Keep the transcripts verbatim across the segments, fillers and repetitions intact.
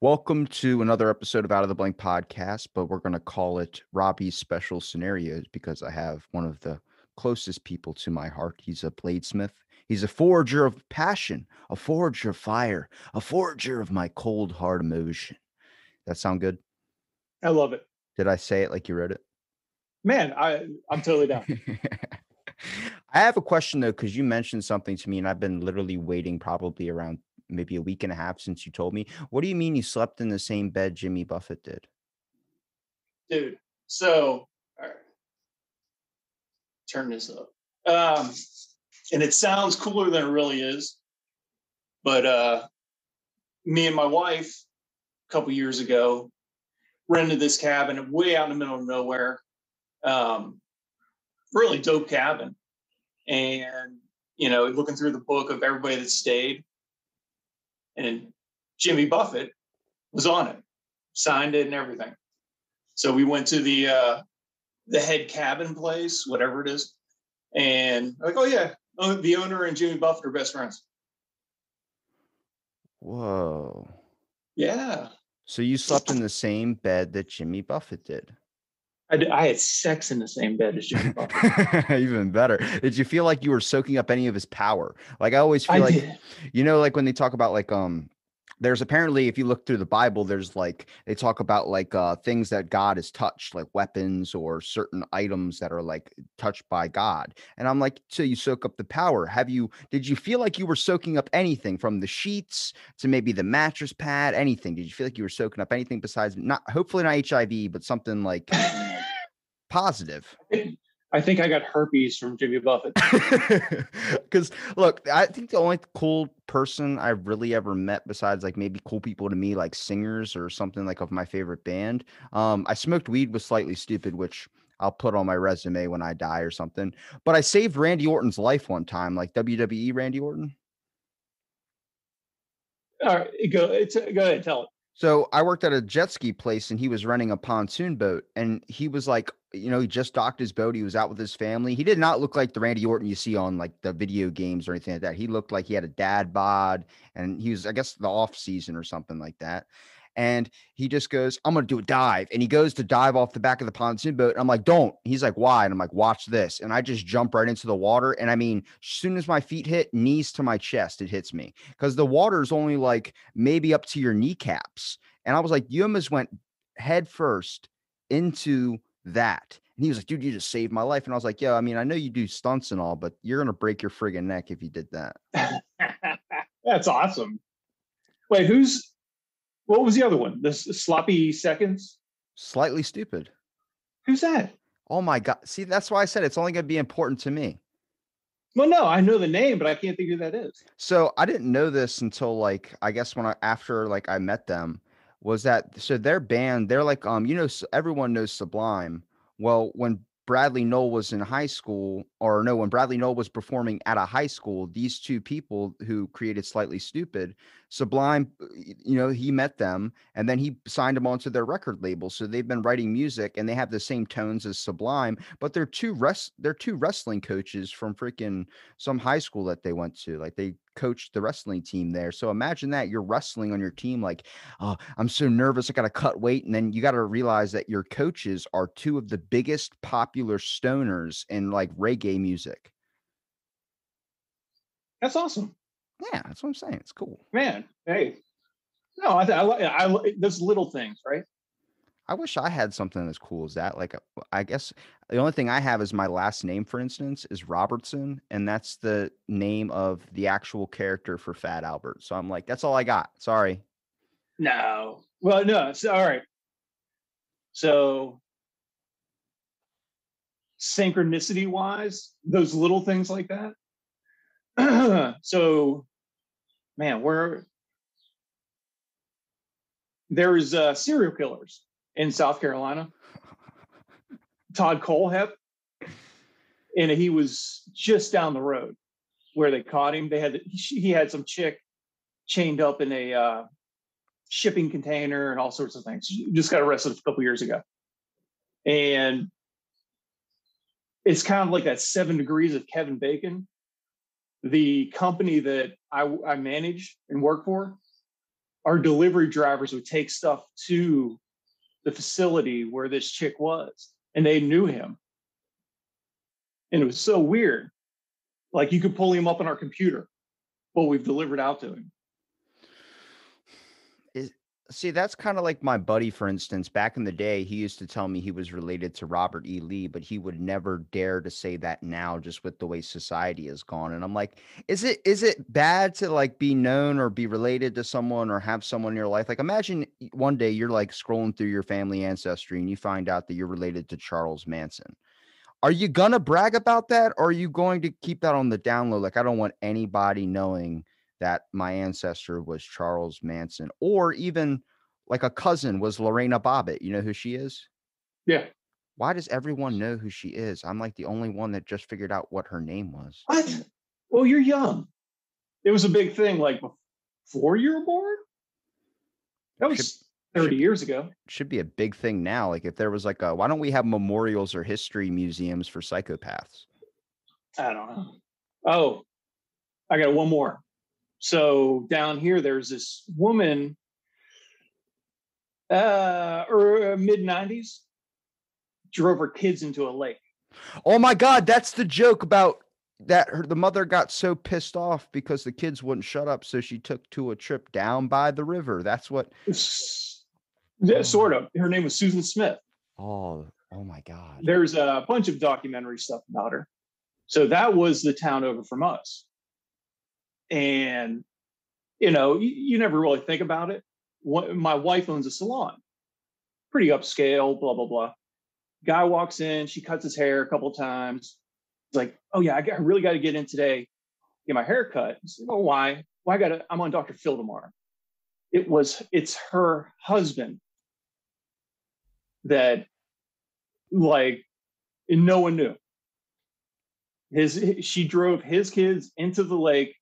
Welcome to another episode of Out of the Blank podcast, but we're going to call it Robbie's Special Scenarios because I have one of the closest people to my heart. He's a bladesmith. He's a forger of passion, a forger of fire, a forger of my cold, hard emotion. That sound good? I love it. Did I say it like you wrote it? Man, I, I'm totally down. I have a question, though, because you mentioned something to me, and I've been literally waiting probably around maybe a week and a half since you told me. What do you mean you slept in the same bed Jimmy Buffett did? Dude, so, all right, turn this up. Um, and it sounds cooler than it really is, but uh, me and my wife, a couple years ago, rented this cabin way out in the middle of nowhere. Um, really dope cabin. And, you know, looking through the book of everybody that stayed, and Jimmy Buffett was on it, signed it and everything. So we went to the uh, the head cabin place, whatever it is. And like, oh, yeah, the owner and Jimmy Buffett are best friends. Whoa. Yeah. So you slept in the same bed that Jimmy Buffett did. I, did, I had sex in the same bed as Jimmy Buffett. Even better. Did you feel like you were soaking up any of his power? Like I always feel I like, did. You know, like when they talk about like, um, there's apparently, if you look through the Bible, there's like, they talk about like uh, things that God has touched, like weapons or certain items that are like touched by God. And I'm like, so you soak up the power. Have you, did you feel like you were soaking up anything from the sheets to maybe the mattress pad, anything? Did you feel like you were soaking up anything besides not, hopefully not H I V, but something like positive? I think I got herpes from Jimmy Buffett. Because look, I think the only cool person I've really ever met, besides like maybe cool people to me, like singers or something like of my favorite band. Um, I smoked weed with Slightly Stoopid, which I'll put on my resume when I die or something. But I saved Randy Orton's life one time, like W W E Randy Orton. All right, go, it's, go ahead, tell it. So I worked at a jet ski place and he was running a pontoon boat, and he was like, you know, he just docked his boat. He was out with his family. He did not look like the Randy Orton you see on like the video games or anything like that. He looked like he had a dad bod, and he was, I guess, the off season or something like that. And he just goes, I'm going to do a dive. And he goes to dive off the back of the pontoon boat. And I'm like, don't. He's like, why? And I'm like, watch this. And I just jump right into the water. And I mean, as soon as my feet hit, knees to my chest, it hits me. Because the water is only like maybe up to your kneecaps. And I was like, you almost went head first into that. And he was like, dude, you just saved my life. And I was like, yeah, I mean, I know you do stunts and all, but you're going to break your friggin' neck if you did that. That's awesome. Wait, who's... What was the other one? The sloppy seconds? Slightly Stoopid. Who's that? Oh, my God. See, that's why I said it's only going to be important to me. Well, no, I know the name, but I can't think who that is. So I didn't know this until, like, I guess when I, after, like, I met them, was that, so their band, they're like, um, you know, everyone knows Sublime. Well, when Bradley Nowell was in high school, or no, when Bradley Nowell was performing at a high school, these two people who created Slightly Stoopid, Sublime, you know, he met them, and then he signed them onto their record label. So they've been writing music, and they have the same tones as Sublime, but they're two rest, they're two wrestling coaches from freaking some high school that they went to. Like they coached the wrestling team there. So imagine that you're wrestling on your team, like, oh, I'm so nervous, I gotta cut weight. And then you gotta realize that your coaches are two of the biggest popular stoners in like reggae music. That's awesome. Yeah, that's what I'm saying. It's cool, man. Hey, no, I, I, I, those little things, right? I wish I had something as cool as that. Like, I guess the only thing I have is my last name, for instance, is Robertson. And that's the name of the actual character for Fat Albert. So I'm like, that's all I got. Sorry. No. Well, no. It's all right. So synchronicity wise, those little things like that. So, man, we're, there is uh, serial killers. in South Carolina. Todd Kohlhepp, and he was just down the road where they caught him. They had he had some chick chained up in a uh, shipping container and all sorts of things. He just got arrested a couple years ago, and it's kind of like that Seven Degrees of Kevin Bacon. The company that I, I manage and work for, our delivery drivers would take stuff to the facility where this chick was, and they knew him. And it was so weird. Like, you could pull him up on our computer, but we've delivered out to him. Is, see, that's kind of like my buddy, for instance. Back in the day, he used to tell me he was related to Robert E. Lee, but he would never dare to say that now, just with the way society has gone. And I'm like, is it is it bad to, like, be known or be related to someone or have someone in your life? Like, imagine one day you're, like, scrolling through your family ancestry and you find out that you're related to Charles Manson. Are you going to brag about that, or are you going to keep that on the down low? Like, I don't want anybody knowing that my ancestor was Charles Manson, or even like a cousin was Lorena Bobbitt. You know who she is? Yeah. Why does everyone know who she is? I'm like the only one that just figured out what her name was. What? Well, you're young. It was a big thing like before you were born? That was... Should- thirty years ago. Should be a big thing now. Like, if there was like a, why don't we have memorials or history museums for psychopaths? I don't know. Oh, I got one more. So down here, there's this woman, uh, or mid nineties, drove her kids into a lake. Oh my God. That's the joke about that. Her, the mother got so pissed off because the kids wouldn't shut up. So she took to a trip down by the river. That's what. Yeah, sort of. Her name was Susan Smith. Oh, oh my God. There's a bunch of documentary stuff about her. So that was the town over from us. And, you know, you, you never really think about it. What, my wife owns a salon, pretty upscale, blah, blah, blah. Guy walks in, she cuts his hair a couple of times. He's like, oh yeah, I, got, I really got to get in today, get my hair cut. I said, well, why? Well, I got to, I'm on Doctor Phil tomorrow. It was, it's her husband that, like, no one knew. His, she drove his kids into the lake,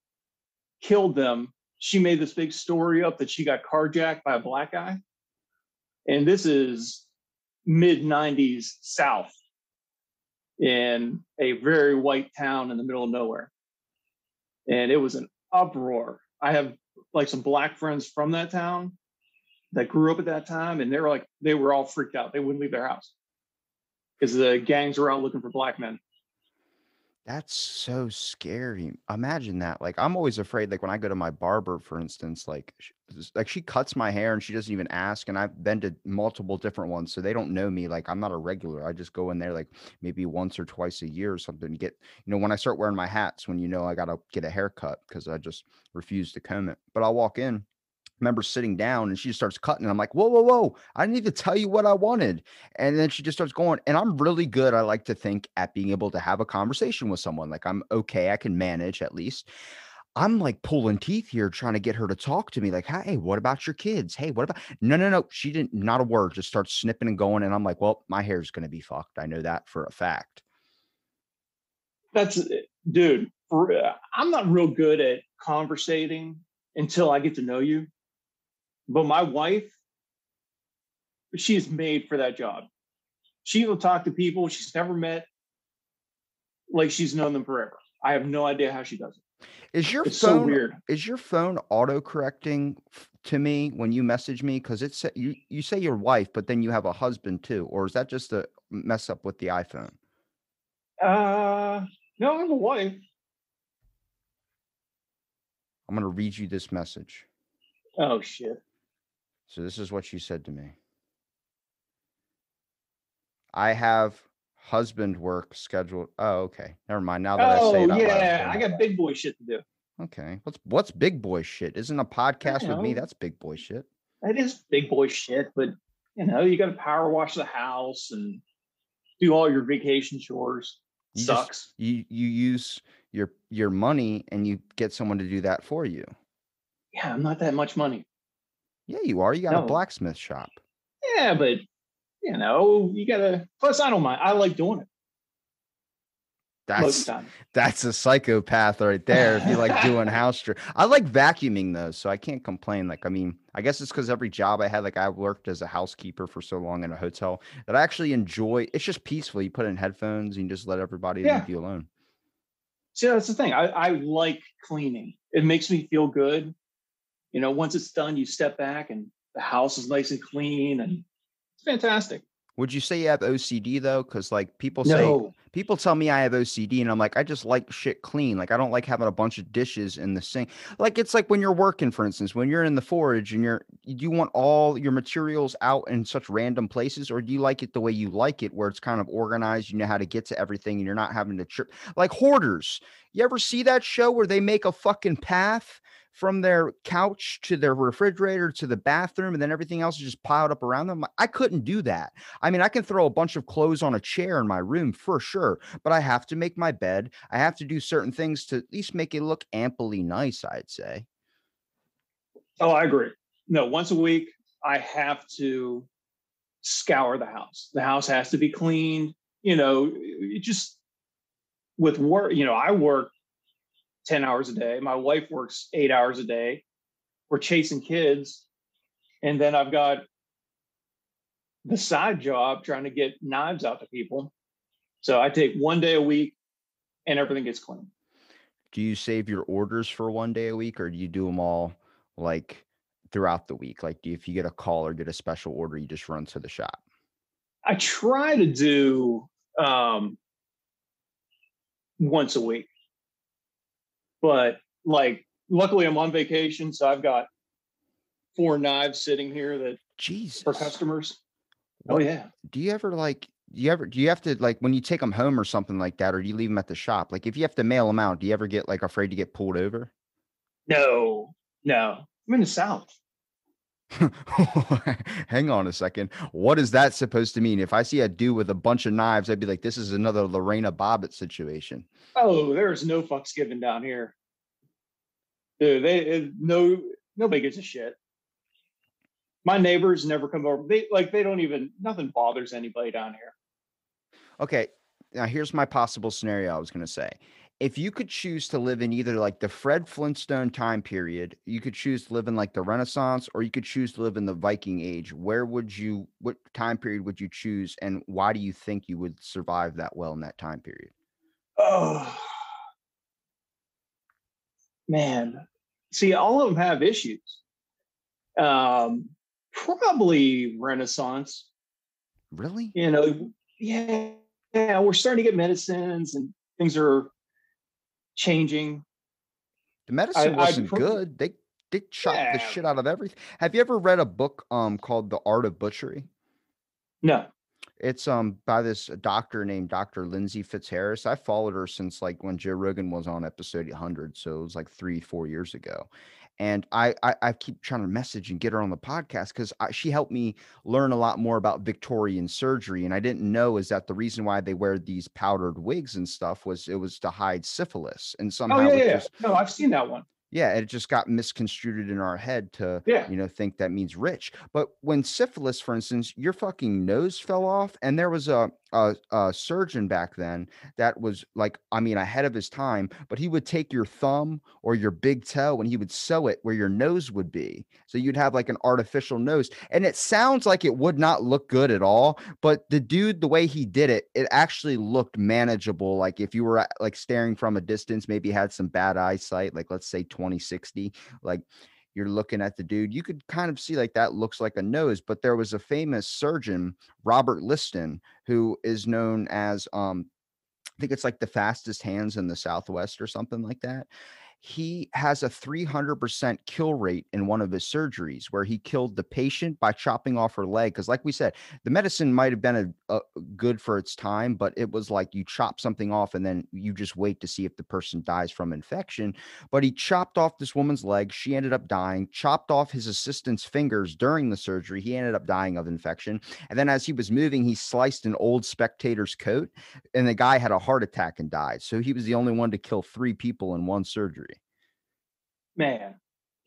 killed them. She made this big story up that she got carjacked by a black guy. And this is mid nineties South in a very white town in the middle of nowhere. And it was an uproar. I have, like, some black friends from that town that grew up at that time, and they were like, they were all freaked out. They wouldn't leave their house because the gangs were out looking for black men. That's so scary. Imagine that. Like, I'm always afraid, like, when I go to my barber, for instance, like, she, like she cuts my hair and she doesn't even ask. And I've been to multiple different ones, so they don't know me. Like, I'm not a regular. I just go in there like maybe once or twice a year or something to get, you know, when I start wearing my hats, when, you know, I got to get a haircut because I just refuse to comb it. But I'll walk in. Remember sitting down and she just starts cutting. I'm like, whoa, whoa, whoa. I didn't even tell you what I wanted. And then she just starts going. And I'm really good, I like to think, at being able to have a conversation with someone. Like, I'm okay. I can manage at least. I'm like pulling teeth here trying to get her to talk to me. Like, hey, what about your kids? Hey, what about? No, no, no. She didn't, not a word, just starts snipping and going. And I'm like, well, my hair's going to be fucked. I know that for a fact. That's, dude, for, I'm not real good at conversating until I get to know you. But my wife, she's made for that job. She will talk to people she's never met like she's known them forever. I have no idea how she does it. Is your it's phone so weird. Is your phone auto-correcting to me when you message me? Because it's you, you say your wife, but then you have a husband too. Or is that just a mess up with the iPhone? Uh, no, I have a wife. I'm going to read you this message. Oh, shit. So this is what she said to me. I have husband work scheduled. Oh, okay. Never mind. Now that oh, I say it out yeah, loud, I got big boy shit to do. Okay. What's what's big boy shit? Isn't a podcast with me? That's big boy shit. That is big boy shit, but, you know, you got to power wash the house and do all your vacation chores. You Sucks. Just, you you use your your money and you get someone to do that for you. Yeah, I'm not that much money. Yeah, you are. You got no. a blacksmith shop. Yeah, but you know, you gotta, plus I don't mind. I like doing it. That's, that's a psychopath right there. If you like doing house chores, I like vacuuming though, so I can't complain. Like, I mean, I guess it's because every job I had, like I worked as a housekeeper for so long in a hotel that I actually enjoy. It's just peaceful. You put in headphones and you just let everybody yeah. leave you alone. See, that's the thing. I, I like cleaning. It makes me feel good. You know, once it's done, you step back and the house is nice and clean, and it's fantastic. Would you say you have O C D though? Because like people say, no. people tell me I have O C D, and I'm like, I just like shit clean. Like I don't like having a bunch of dishes in the sink. Like it's like when you're working, for instance, when you're in the forge and you're, do you want all your materials out in such random places, or do you like it the way you like it, where it's kind of organized, you know how to get to everything, and you're not having to trip like hoarders? You ever see that show where they make a fucking path from their couch to their refrigerator to the bathroom, and then everything else is just piled up around them? I couldn't do that. I mean, I can throw a bunch of clothes on a chair in my room for sure, but I have to make my bed. I have to do certain things to at least make it look amply nice, I'd say. Oh, I agree. No, once a week, I have to scour the house. The house has to be cleaned. You know, it just with work, you know, I work ten hours a day. My wife works eight hours a day. We're chasing kids. And then I've got the side job trying to get knives out to people. So I take one day a week and everything gets clean. Do you save your orders for one day a week, or do you do them all like throughout the week? Like if you get a call or get a special order, you just run to the shop? I try to do um, once a week. But like, luckily I'm on vacation, so I've got four knives sitting here that Jesus. for customers. What, oh yeah. Do you ever like, do you ever, do you have to like, when you take them home or something like that, or do you leave them at the shop? Like if you have to mail them out, do you ever get like afraid to get pulled over? No, no. I'm in the South. Hang on a second. What is that supposed to mean? If I see a dude with a bunch of knives, I'd be like, this is another Lorena Bobbitt situation. Oh, there is no fucks given down here. Dude, they it, no nobody gives a shit. My neighbors never come over. They like they don't even nothing bothers anybody down here. Okay. Now here's my possible scenario I was gonna say. If you could choose to live in either like the Fred Flintstone time period, you could choose to live in like the Renaissance, or you could choose to live in the Viking Age, where would you, what time period would you choose? And why do you think you would survive that well in that time period? Oh, man. See, all of them have issues. Um, probably Renaissance. Really? You know, yeah, yeah, we're starting to get medicines and things are changing. The medicine I, wasn't pro- good. They they chopped yeah. the shit out of everything. Have you ever read a book um called The Art of Butchery? No. It's um by this doctor named Doctor Lindsay Fitzharris. I followed her since like when Joe Rogan was on episode one hundred, so it was like three, four years ago. And I, I, I keep trying to message and get her on the podcast because she helped me learn a lot more about Victorian surgery. And I didn't know is that the reason why they wear these powdered wigs and stuff was it was to hide syphilis. And somehow oh, yeah, it yeah. just, no, I've seen that one. Yeah, it just got misconstrued in our head to, yeah. you know, think that means rich. But when syphilis, for instance, your fucking nose fell off, and there was a, a, a surgeon back then that was like, I mean, ahead of his time, but he would take your thumb or your big toe and he would sew it where your nose would be. So you'd have like an artificial nose, and it sounds like it would not look good at all. But the dude, the way he did it, it actually looked manageable. Like if you were like staring from a distance, maybe had some bad eyesight, like let's say twenty sixty, like you're looking at the dude, you could kind of see like that looks like a nose. But there was a famous surgeon, Robert Liston, who is known as um I think it's like the fastest hands in the Southwest or something like that. He has a three hundred percent kill rate in one of his surgeries where he killed the patient by chopping off her leg. Because like we said, the medicine might have been a, a good for its time, but it was like you chop something off and then you just wait to see if the person dies from infection. But he chopped off this woman's leg. She ended up dying, chopped off his assistant's fingers during the surgery. He ended up dying of infection. And then as he was moving, he sliced an old spectator's coat, and the guy had a heart attack and died. So he was the only one to kill three people in one surgery. Man,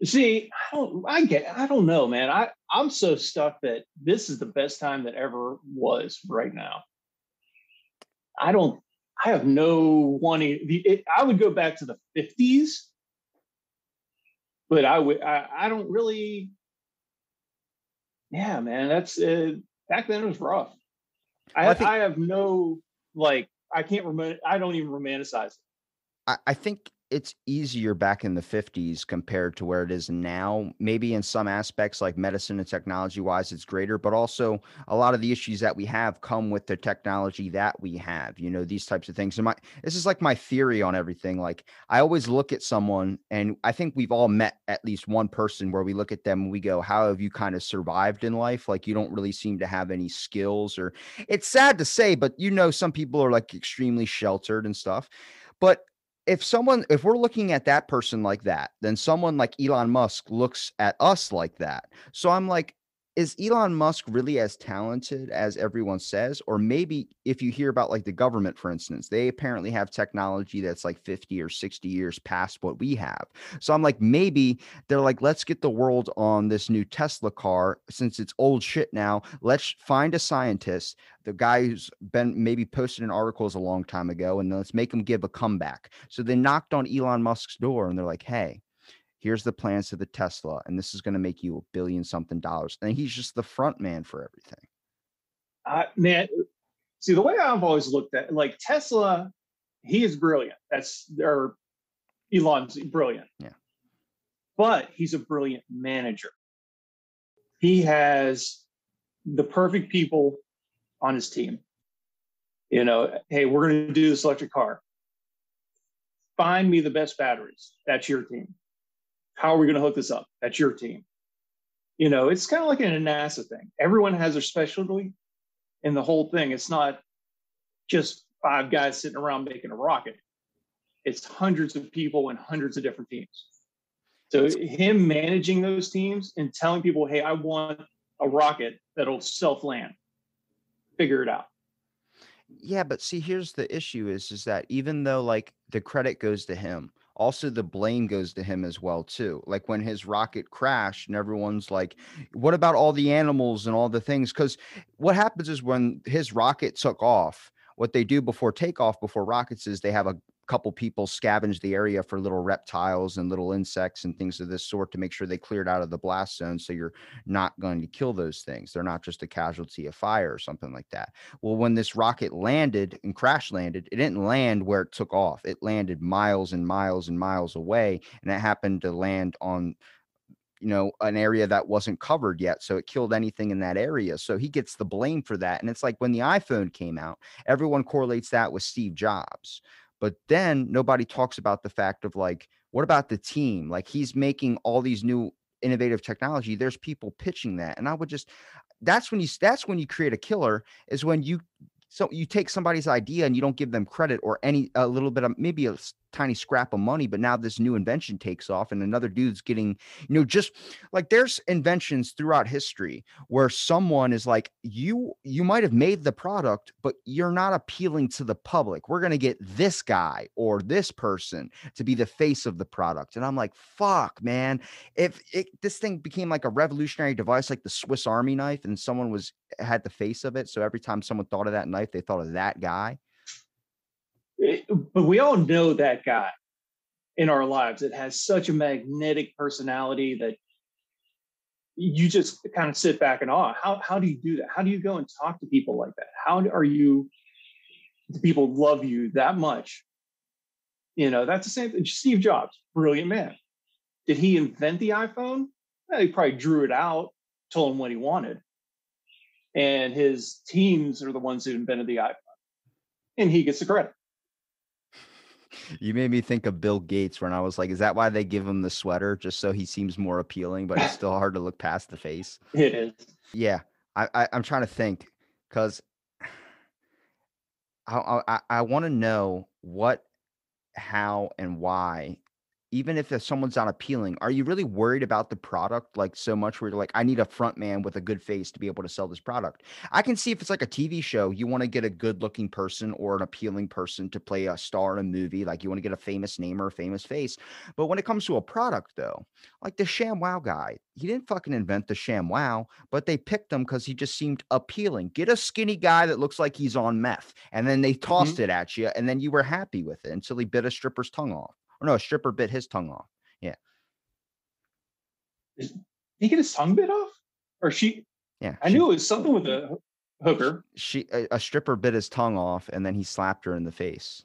See, I don't, I get, I don't know, man. I, I'm so stuck that this is the best time that ever was right now. I don't, I have no wanting, it, I would go back to the fifties, but I would, I, I don't really, yeah, man, that's, uh, back then it was rough. I, well, I, think, I have no, like, I can't remember, I don't even romanticize it. I, I think it's easier back in the fifties compared to where it is now. Maybe in some aspects like medicine and technology wise, it's greater, but also a lot of the issues that we have come with the technology that we have, you know, these types of things. And my, this is like my theory on everything. Like I always look at someone, and I think we've all met at least one person where we look at them and we go, how have you kind of survived in life? Like you don't really seem to have any skills, or it's sad to say, but you know, some people are like extremely sheltered and stuff, but if someone, if we're looking at that person like that, then someone like Elon Musk looks at us like that. So I'm like, is Elon Musk really as talented as everyone says? Or maybe if you hear about like the government, for instance, they apparently have technology that's like fifty or sixty years past what we have. So I'm like, maybe they're like, let's get the world on this new Tesla car since it's old shit now. Let's find a scientist, the guy who's been maybe posted in articles a long time ago, and let's make him give a comeback. So they knocked on Elon Musk's door and they're like, hey, here's the plans to the Tesla, and this is going to make you a billion something dollars. And he's just the front man for everything. Uh, man, see, the way I've always looked at, like Tesla, he is brilliant. That's, or Elon's brilliant. Yeah. But he's a brilliant manager. He has the perfect people on his team. You know, hey, we're going to do this electric car. Find me the best batteries. That's your team. How are we going to hook this up? That's your team. You know, it's kind of like in a NASA thing. Everyone has their specialty in the whole thing. It's not just five guys sitting around making a rocket. It's hundreds of people and hundreds of different teams. So him managing those teams and telling people, hey, I want a rocket that'll self-land. Figure it out. Yeah, but see, here's the issue is, is that even though like the credit goes to him, also, the blame goes to him as well, too. Like when his rocket crashed and everyone's like, what about all the animals and all the things? Because what happens is when his rocket took off, what they do before takeoff, before rockets, is they have a couple people scavenge the area for little reptiles and little insects and things of this sort to make sure they cleared out of the blast zone. So you're not going to kill those things. They're not just a casualty of fire or something like that. Well, when this rocket landed and crash landed, it didn't land where it took off. It landed miles and miles and miles away. And it happened to land on, you know, an area that wasn't covered yet. So it killed anything in that area. So he gets the blame for that. And it's like when the iPhone came out, everyone correlates that with Steve Jobs. But then nobody talks about the fact of like, what about the team? Like he's making all these new innovative technology. There's people pitching that. And I would just, that's when you, that's when you create a killer is when you, so you take somebody's idea and you don't give them credit or any, a little bit of maybe a tiny scrap of money, but now this new invention takes off and another dude's getting, you know, just like there's inventions throughout history where someone is like, you, you might've made the product, but you're not appealing to the public. We're going to get this guy or this person to be the face of the product. And I'm like, fuck, man, if it, this thing became like a revolutionary device, like the Swiss Army knife, and someone was, had the face of it. So every time someone thought of that knife, they thought of that guy. It, but we all know that guy in our lives. It has such a magnetic personality that you just kind of sit back and awe. How, how do you do that? How do you go and talk to people like that? How are you, do people love you that much? You know, that's the same thing. Steve Jobs, brilliant man. Did he invent the iPhone? Well, he probably drew it out, told him what he wanted. And his teams are the ones who invented the iPhone. And he gets the credit. You made me think of Bill Gates when I was like, is that why they give him the sweater? Just so he seems more appealing, but it's still hard to look past the face. It is. Yeah. I, I, I'm trying to think because I, I, I want to know what, how, and why even if someone's not appealing, are you really worried about the product like so much where you're like, I need a front man with a good face to be able to sell this product? I can see if it's like a T V show, you want to get a good looking person or an appealing person to play a star in a movie. Like you want to get a famous name or a famous face. But when it comes to a product though, like the ShamWow guy, he didn't fucking invent the ShamWow, but they picked him because he just seemed appealing. Get a skinny guy that looks like he's on meth. And then they tossed mm-hmm. it at you and then you were happy with it until he bit a stripper's tongue off. Or no, a stripper bit his tongue off. Yeah. Did he get his tongue bit off? Or she? Yeah. I she, knew it was something with a hooker. She, a, a stripper bit his tongue off, and then he slapped her in the face.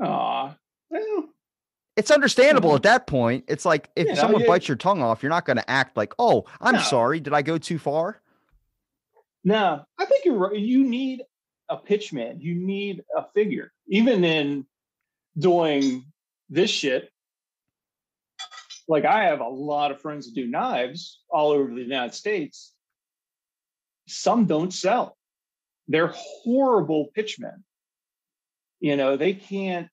Aw. Well. It's understandable at that point. It's like if yeah, someone yeah. bites your tongue off, you're not going to act like, oh, I'm no. sorry. Did I go too far? No. I think you're right. You need a pitchman. You need a figure. Even in doing... this shit, like I have a lot of friends that do knives all over the United States. Some don't sell. They're horrible pitchmen. You know, they can't,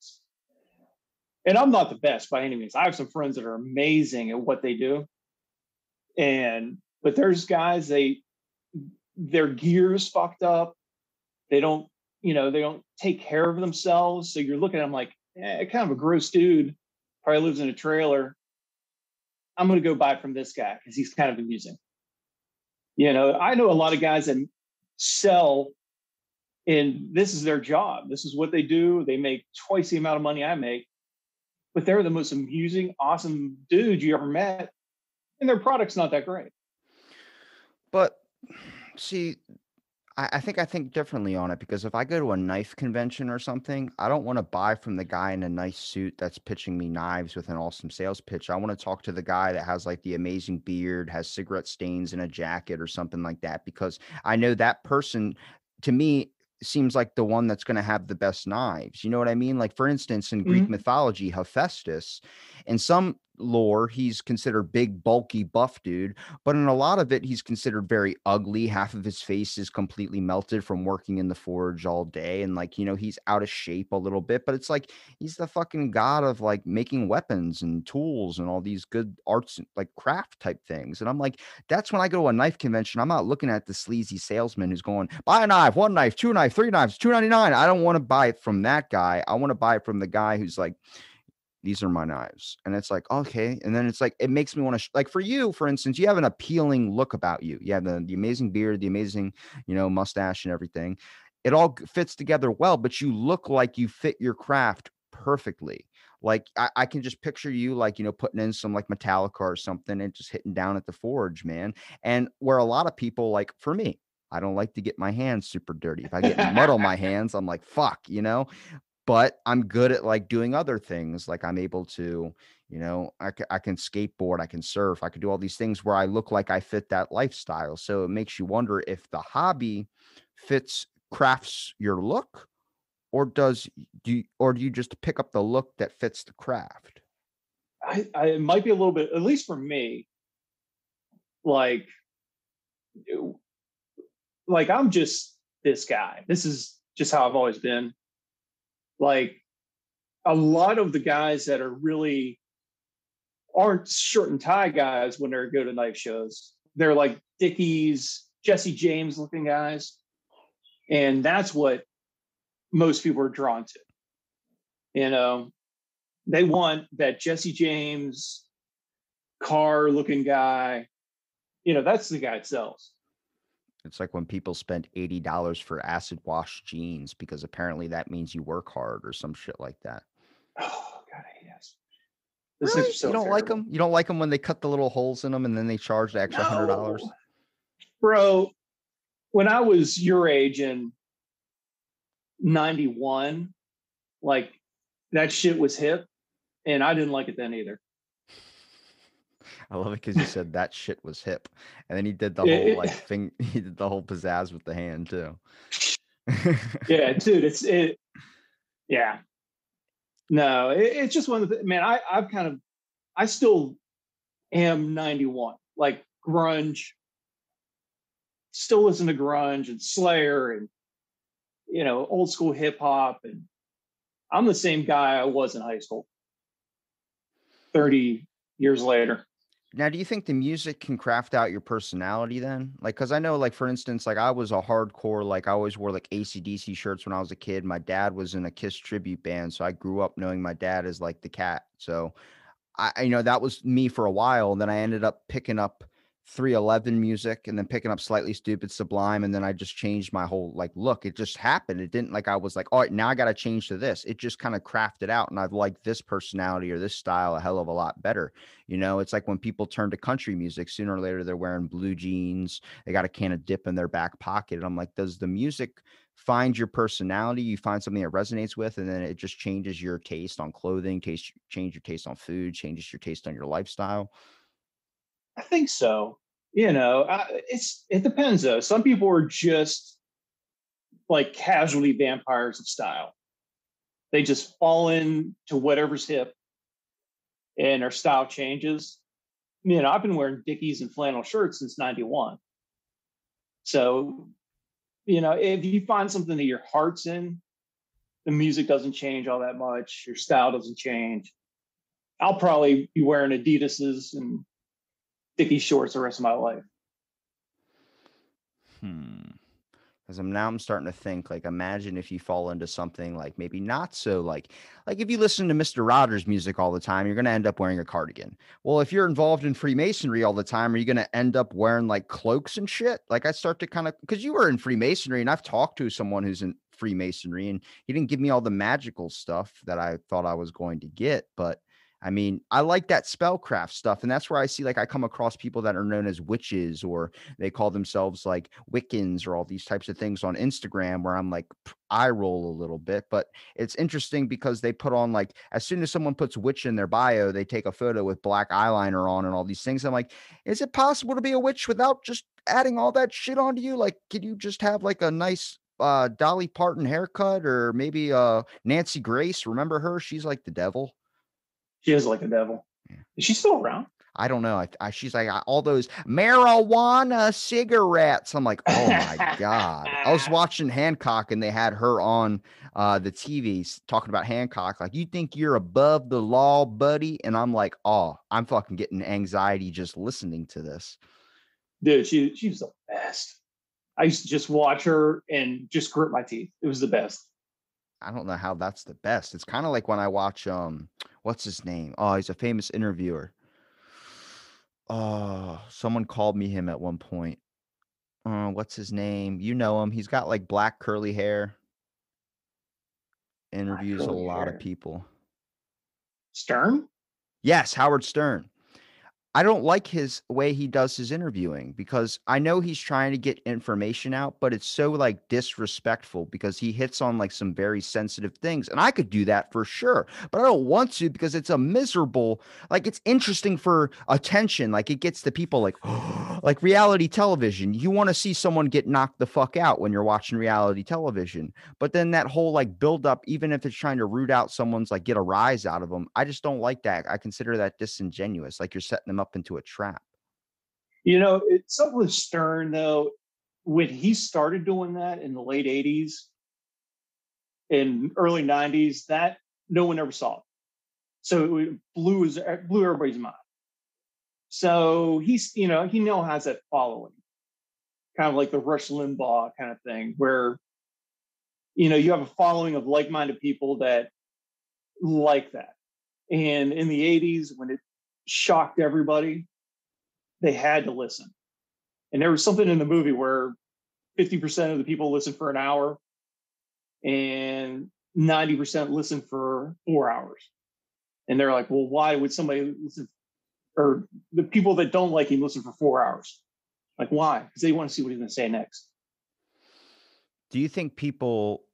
and I'm not the best by any means. I have some friends that are amazing at what they do. And, but there's guys, they, their gear's fucked up. They don't, you know, they don't take care of themselves. So you're looking at them like, yeah, kind of a gross dude, probably lives in a trailer. I'm going to go buy from this guy because he's kind of amusing. You know, I know a lot of guys that sell, and this is their job. This is what they do. They make twice the amount of money I make, but they're the most amusing, awesome dude you ever met, and their product's not that great. But see... I think I think differently on it because if I go to a knife convention or something, I don't want to buy from the guy in a nice suit that's pitching me knives with an awesome sales pitch. I want to talk to the guy that has like the amazing beard, has cigarette stains in a jacket or something like that, because I know that person to me seems like the one that's going to have the best knives. You know what I mean? Like for instance, in mm-hmm. Greek mythology, Hephaestus, in some lore, he's considered big, bulky, buff dude, but in a lot of it, he's considered very ugly. Half of his face is completely melted from working in the forge all day. And like, you know, he's out of shape a little bit, but it's like, he's the fucking god of like making weapons and tools and all these good arts, like craft type things. And I'm like, that's when I go to a knife convention, I'm not looking at the sleazy salesman who's going, buy a knife, one knife, two knife, three knives, two ninety-nine. I don't want to buy it from that guy. I want to buy it from the guy who's like, these are my knives. And it's like, okay. And then it's like, it makes me want to, sh- like for you, for instance, you have an appealing look about you. You have the, the amazing beard, the amazing, you know, mustache and everything. It all fits together well, but you look like you fit your craft perfectly. Like I, I can just picture you like, you know, putting in some like Metallica or something and just hitting down at the forge, man. And where a lot of people, like for me, I don't like to get my hands super dirty. If I get mud on my hands, I'm like, fuck, you know? But I'm good at like doing other things. Like I'm able to, you know, I, c- I can skateboard, I can surf, I can do all these things where I look like I fit that lifestyle. So it makes you wonder if the hobby fits, crafts your look, or does do you, or do you just pick up the look that fits the craft? I, I it might be a little bit, at least for me, like, like I'm just this guy. This is just how I've always been. Like a lot of the guys that are really aren't shirt and tie guys when they go to knife shows, they're like Dickies, Jesse James looking guys. And that's what most people are drawn to. You know, they want that Jesse James car looking guy. You know, that's the guy that sells. It's like when people spend eighty dollars for acid wash jeans because apparently that means you work hard or some shit like that. Oh, God, I hate this. This really? Is so you don't terrible. Like them? You don't like them when they cut the little holes in them and then they charge the extra no. one hundred dollars? Bro, when I was your age in ninety-one, like that shit was hip and I didn't like it then either. I love it because you said that shit was hip, and then he did the yeah, whole like it, thing. He did the whole pizzazz with the hand too. Yeah, dude, it's it. Yeah, no, it, it's just one of the man. I I've kind of, I still am ninety-one. Like grunge, still listen to grunge and Slayer and you know old school hip hop, and I'm the same guy I was in high school. thirty years later. Now, do you think the music can craft out your personality then? Like, cause I know, like, for instance, like I was a hardcore, like I always wore like A C D C shirts when I was a kid. My dad was in a Kiss tribute band. So I grew up knowing my dad as like the Cat. So I, I know that was me for a while. And then I ended up picking up three eleven music and then picking up Slightly Stoopid, Sublime. And then I just changed my whole, like, look, it just happened. It didn't like, I was like, all right, now I got to change to this. It just kind of crafted out. And I've liked this personality or this style a hell of a lot better. You know, it's like when people turn to country music, sooner or later, they're wearing blue jeans. They got a can of dip in their back pocket. And I'm like, does the music find your personality? You find something that resonates with, and then it just changes your taste on clothing, taste, change your taste on food, changes your taste on your lifestyle. I think so. You know, I, it's it depends though. Some people are just like casually vampires of style. They just fall into whatever's hip, and their style changes. You know, I've been wearing Dickies and flannel shirts since ninety-one. So, you know, if you find something that your heart's in, the music doesn't change all that much. Your style doesn't change. I'll probably be wearing Adidas's and Dickie shorts the rest of my life. Hmm. Because I'm now I'm starting to think, like, imagine if you fall into something like maybe not so like, like if you listen to Mister Rogers music all the time, you're going to end up wearing a cardigan. Well, if you're involved in Freemasonry all the time, are you going to end up wearing like cloaks and shit? Like I start to kind of, because you were in Freemasonry, and I've talked to someone who's in Freemasonry, and he didn't give me all the magical stuff that I thought I was going to get, but I mean, I like that spellcraft stuff. And that's where I see, like, I come across people that are known as witches, or they call themselves like Wiccans or all these types of things on Instagram, where I'm like, I roll a little bit. But it's interesting because they put on, like, as soon as someone puts witch in their bio, they take a photo with black eyeliner on and all these things. I'm like, is it possible to be a witch without just adding all that shit onto you? Like, can you just have like a nice uh, Dolly Parton haircut, or maybe uh, Nancy Grace? Remember her? She's like the devil. She is like a devil. Yeah. Is she still around? I don't know. I, I, she's like I, all those marijuana cigarettes. I'm like, oh my God. I was watching Hancock, and they had her on uh, the T V talking about Hancock. Like, you think you're above the law, buddy? And I'm like, oh, I'm fucking getting anxiety just listening to this. Dude, she, she was the best. I used to just watch her and just grit my teeth. It was the best. I don't know how that's the best. It's kind of like when I watch, um, what's his name? Oh, he's a famous interviewer. Oh, someone called me him at one point. Uh, what's his name? You know him. He's got like black curly hair. Interviews a lot of people. Stern? Yes, Howard Stern. I don't like his way he does his interviewing, because I know he's trying to get information out, but it's so like disrespectful, because he hits on like some very sensitive things, and I could do that for sure, but I don't want to, because it's a miserable, like, it's interesting for attention. Like, it gets the people like, like reality television. You want to see someone get knocked the fuck out when you're watching reality television, but then that whole like build up, even if it's trying to root out someone's like get a rise out of them, I just don't like that. I consider that disingenuous. Like, you're setting them up up into a trap. You know, it's something with Stern though, when he started doing that in the late eighties and early nineties, that no one ever saw it. So it blew his, blew everybody's mind. So he's, you know, he now has that following, kind of like the Rush Limbaugh kind of thing, where, you know, you have a following of like-minded people that like that. And in the eighties, when it shocked everybody, they had to listen. And there was something in the movie where fifty percent of the people listened for an hour and ninety percent listened for four hours. And they're like, well, why would somebody listen? Or the people that don't like him listen for four hours. Like, why? Because they want to see what he's going to say next. Do you think people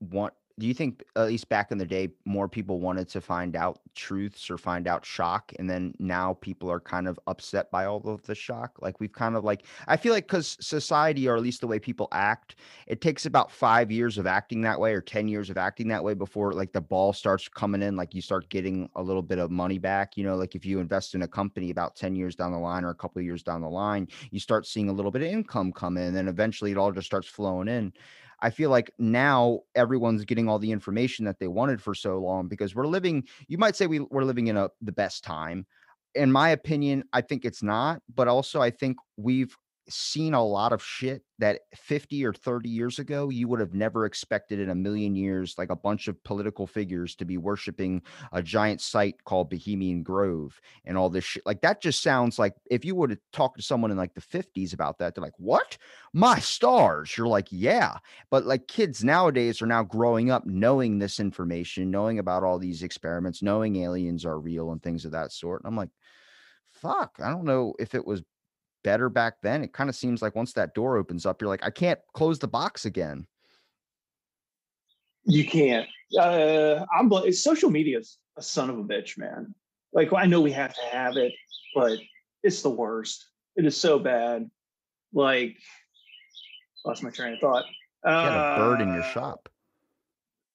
want, do you think, at least back in the day, more people wanted to find out truths or find out shock? And then now people are kind of upset by all of the shock. Like, we've kind of like, I feel like, because society, or at least the way people act, it takes about five years of acting that way, or ten years of acting that way, before like the ball starts coming in. Like, you start getting a little bit of money back, you know, like if you invest in a company about ten years down the line, or a couple of years down the line, you start seeing a little bit of income come in, and eventually it all just starts flowing in. I feel like now everyone's getting all the information that they wanted for so long because we're living, you might say we, we're living in a the best time. In my opinion, I think it's not, but also I think we've seen a lot of shit that fifty or thirty years ago, you would have never expected in a million years, like a bunch of political figures to be worshiping a giant site called Bohemian Grove and all this shit. Like that just sounds like if you were to talk to someone in like the fifties about that, they're like, what? My stars. You're like, yeah. But like kids nowadays are now growing up knowing this information, knowing about all these experiments, knowing aliens are real and things of that sort. And I'm like, fuck, I don't know if it was better back then. It kind of seems like once that door opens up, you're like, I can't close the box again. You can't. Uh, I'm bl- social media is a son of a bitch, man. Like, I know we have to have it, but it's the worst. It is so bad. Like, lost my train of thought. You had a bird in your shop.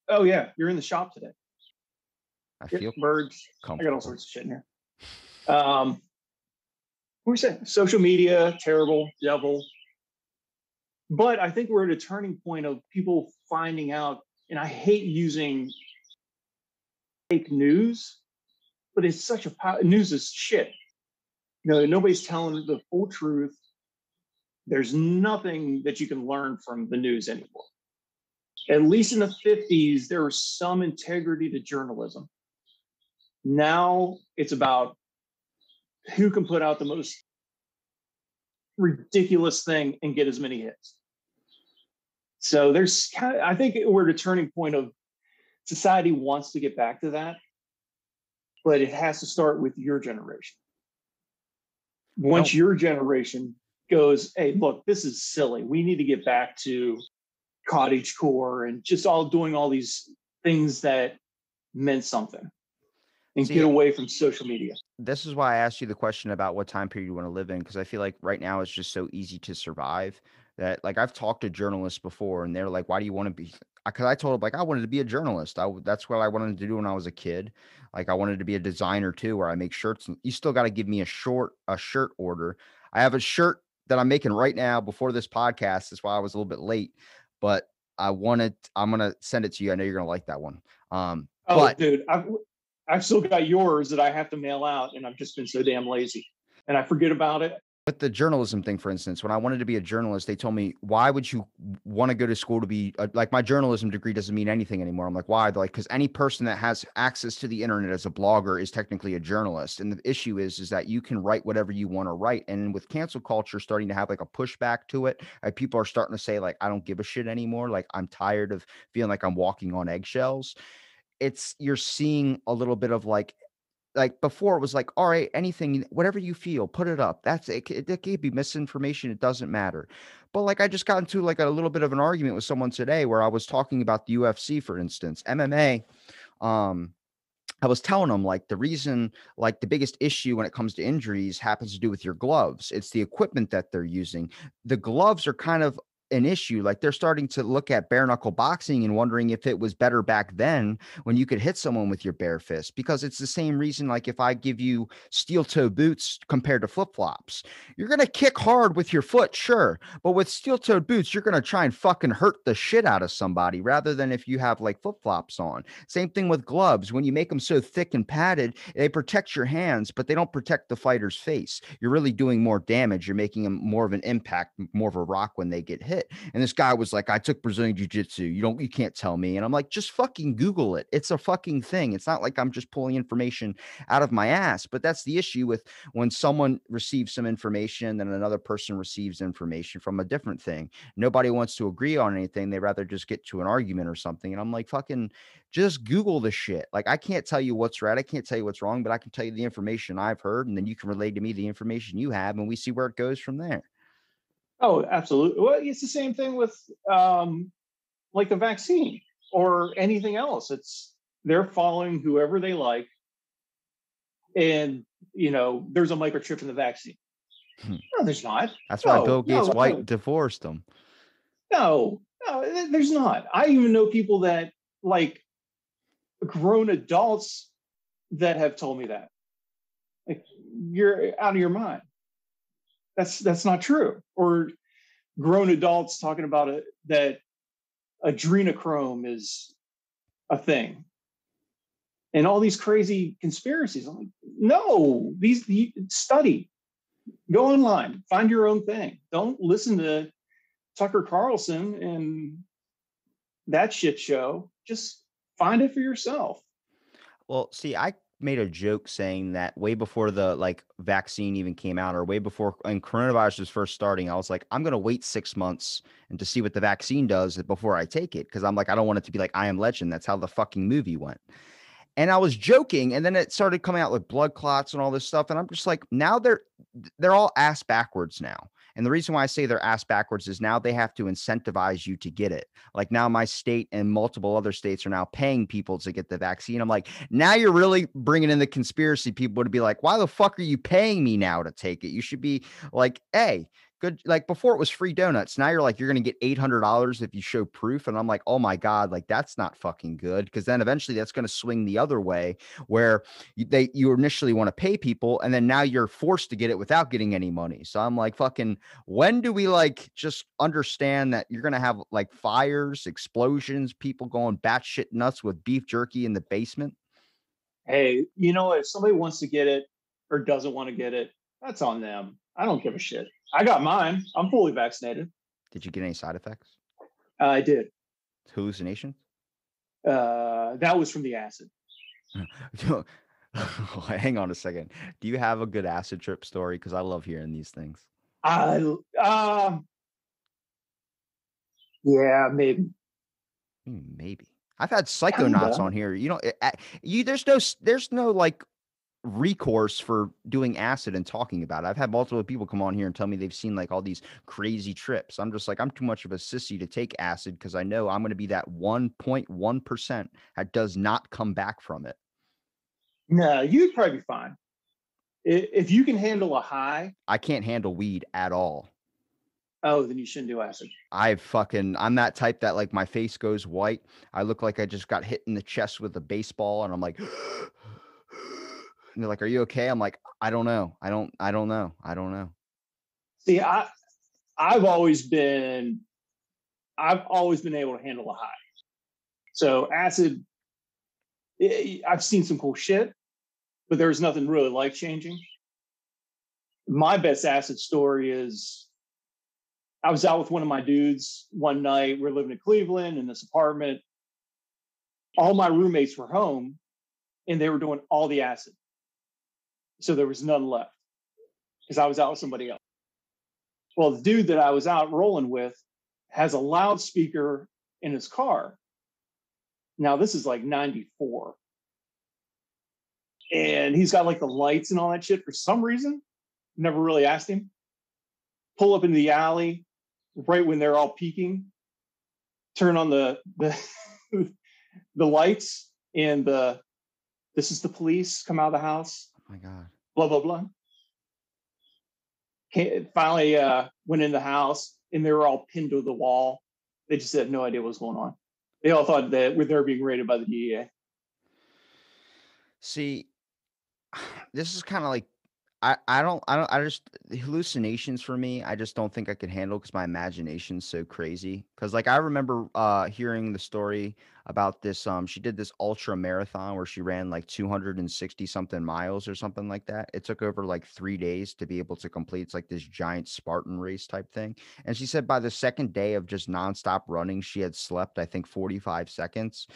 Oh yeah, you're in the shop today. I feel birds. I got all sorts of shit in here. Um. What were you saying? Social media, terrible, devil. But I think we're at a turning point of people finding out, and I hate using fake news, but it's such a power. News is shit. You know, nobody's telling the full truth. There's nothing that you can learn from the news anymore. At least in the fifties, there was some integrity to journalism. Now it's about who can put out the most ridiculous thing and get as many hits. So there's kind of, I think we're at a turning point of society wants to get back to that, but it has to start with your generation. Once no. your generation goes, hey, look, this is silly. We need to get back to cottage core and just all doing all these things that meant something. And See, get away from social media. This is why I asked you the question about what time period you want to live in, because I feel like right now it's just so easy to survive that, like, I've talked to journalists before and they're like, why do you want to be? Because I told them, like, I wanted to be a journalist. I, that's what I wanted to do when I was a kid. Like, I wanted to be a designer too, where I make shirts. You still got to give me a short, a shirt order. I have a shirt that I'm making right now before this podcast. That's why I was a little bit late, but I wanted, I'm going to send it to you. I know you're going to like that one. Um, oh, but, dude, I've I've still got yours that I have to mail out, and I've just been so damn lazy and I forget about it. But the journalism thing, for instance, when I wanted to be a journalist, they told me, why would you want to go to school to be a, like, my journalism degree doesn't mean anything anymore. I'm like, why? They're like, because any person that has access to the internet as a blogger is technically a journalist. And the issue is, is that you can write whatever you want to write. And with cancel culture starting to have like a pushback to it, like people are starting to say, like, I don't give a shit anymore. Like, I'm tired of feeling like I'm walking on eggshells. It's, you're seeing a little bit of like, like before it was like, all right, anything, whatever you feel, put it up. That's it. It, it could be misinformation. It doesn't matter. But like, I just got into like a little bit of an argument with someone today where I was talking about the U F C, for instance, M M A. Um, I was telling them, like, the reason, like, the biggest issue when it comes to injuries happens to do with your gloves. It's the equipment that they're using. The gloves are kind of an issue. Like, they're starting to look at bare knuckle boxing and wondering if it was better back then when you could hit someone with your bare fist, because it's the same reason. Like, if I give you steel toe boots compared to flip flops, you're going to kick hard with your foot. Sure. But with steel toe boots, you're going to try and fucking hurt the shit out of somebody rather than if you have like flip flops on. Same thing with gloves. When you make them so thick and padded, they protect your hands, but they don't protect the fighter's face. You're really doing more damage. You're making them more of an impact, more of a rock when they get hit. And this guy was like, I took Brazilian jiu-jitsu. You don't, you can't tell me. And I'm like, just fucking Google it. It's a fucking thing. It's not like I'm just pulling information out of my ass, but that's the issue with when someone receives some information, then another person receives information from a different thing. Nobody wants to agree on anything. They rather just get to an argument or something. And I'm like, fucking just Google the shit. Like, I can't tell you what's right. I can't tell you what's wrong, but I can tell you the information I've heard. And then you can relate to me the information you have, and we see where it goes from there. Oh, absolutely. Well, it's the same thing with um, like the vaccine or anything else. It's, they're following whoever they like. And, you know, there's a microchip in the vaccine. Hmm. No, there's not. That's no, why Bill Gates no, White no. divorced them. No, no, there's not. I even know people that, like, grown adults that have told me that. Like, you're out of your mind. That's that's not true. Or grown adults talking about it, that adrenochrome is a thing. And all these crazy conspiracies. I'm like, no, these you, study, go online, find your own thing. Don't listen to Tucker Carlson and that shit show. Just find it for yourself. Well, see, I made a joke saying that way before the like vaccine even came out, or way before and coronavirus was first starting, I was like, I'm going to wait six months and to see what the vaccine does before I take it. Cause I'm like, I don't want it to be like I Am Legend. That's how the fucking movie went. And I was joking. And then it started coming out with blood clots and all this stuff. And I'm just like, now they're, they're all ass backwards now. And the reason why I say they're ass backwards is now they have to incentivize you to get it. Like now my state and multiple other states are now paying people to get the vaccine. I'm like, now you're really bringing in the conspiracy people to be like, why the fuck are you paying me now to take it? You should be like, hey, good. Like before it was free donuts. Now you're like, you're going to get eight hundred dollars if you show proof. And I'm like, oh my God, like that's not fucking good. Cause then eventually that's going to swing the other way where they, you initially want to pay people. And then now you're forced to get it without getting any money. So I'm like, fucking, when do we like, just understand that you're going to have like fires, explosions, people going batshit nuts with beef jerky in the basement. Hey, you know, if somebody wants to get it or doesn't want to get it, that's on them. I don't give a shit. I got mine. I'm fully vaccinated. Did you get any side effects? Uh, I did. Hallucinations? Uh, that was from the acid. Hang on a second. Do you have a good acid trip story? Because I love hearing these things. I, uh, yeah, maybe. Maybe. I've had psychonauts on here. You know, you there's no there's no like. recourse for doing acid and talking about it. I've had multiple people come on here and tell me they've seen like all these crazy trips. I'm just like, I'm too much of a sissy to take acid because I know I'm going to be that one point one percent that does not come back from it. No, you'd probably be fine. If you can handle a high. I can't handle weed at all. Oh, then you shouldn't do acid. I fucking, I'm that type that like my face goes white. I look like I just got hit in the chest with a baseball and I'm like, and they're like, are you okay? I'm like, I don't know. I don't, I don't know. I don't know. See, I, I've always been, I've always been able to handle a high. So acid, it, I've seen some cool shit, but there was nothing really life changing. My best acid story is I was out with one of my dudes one night. We're living in Cleveland in this apartment. All my roommates were home and they were doing all the acid. So there was none left because I was out with somebody else. Well, the dude that I was out rolling with has a loudspeaker in his car. Now, this is like ninety-four. And he's got like the lights and all that shit for some reason. Never really asked him. Pull up into the alley right when they're all peeking. Turn on the the, the lights and the, this is the police, come out of the house. My God. Blah, blah, blah. Came, finally uh, went in the house and they were all pinned to the wall. They just had no idea what was going on. They all thought that they were being raided by the D E A. See, this is kind of like, I, I don't, I don't, I just, the hallucinations for me, I just don't think I could handle because my imagination's so crazy. Cause like, I remember uh, hearing the story about this. Um, she did this ultra marathon where she ran like two hundred sixty something miles or something like that. It took over like three days to be able to complete. It's like this giant Spartan race type thing. And she said by the second day of just nonstop running, she had slept, I think forty-five seconds,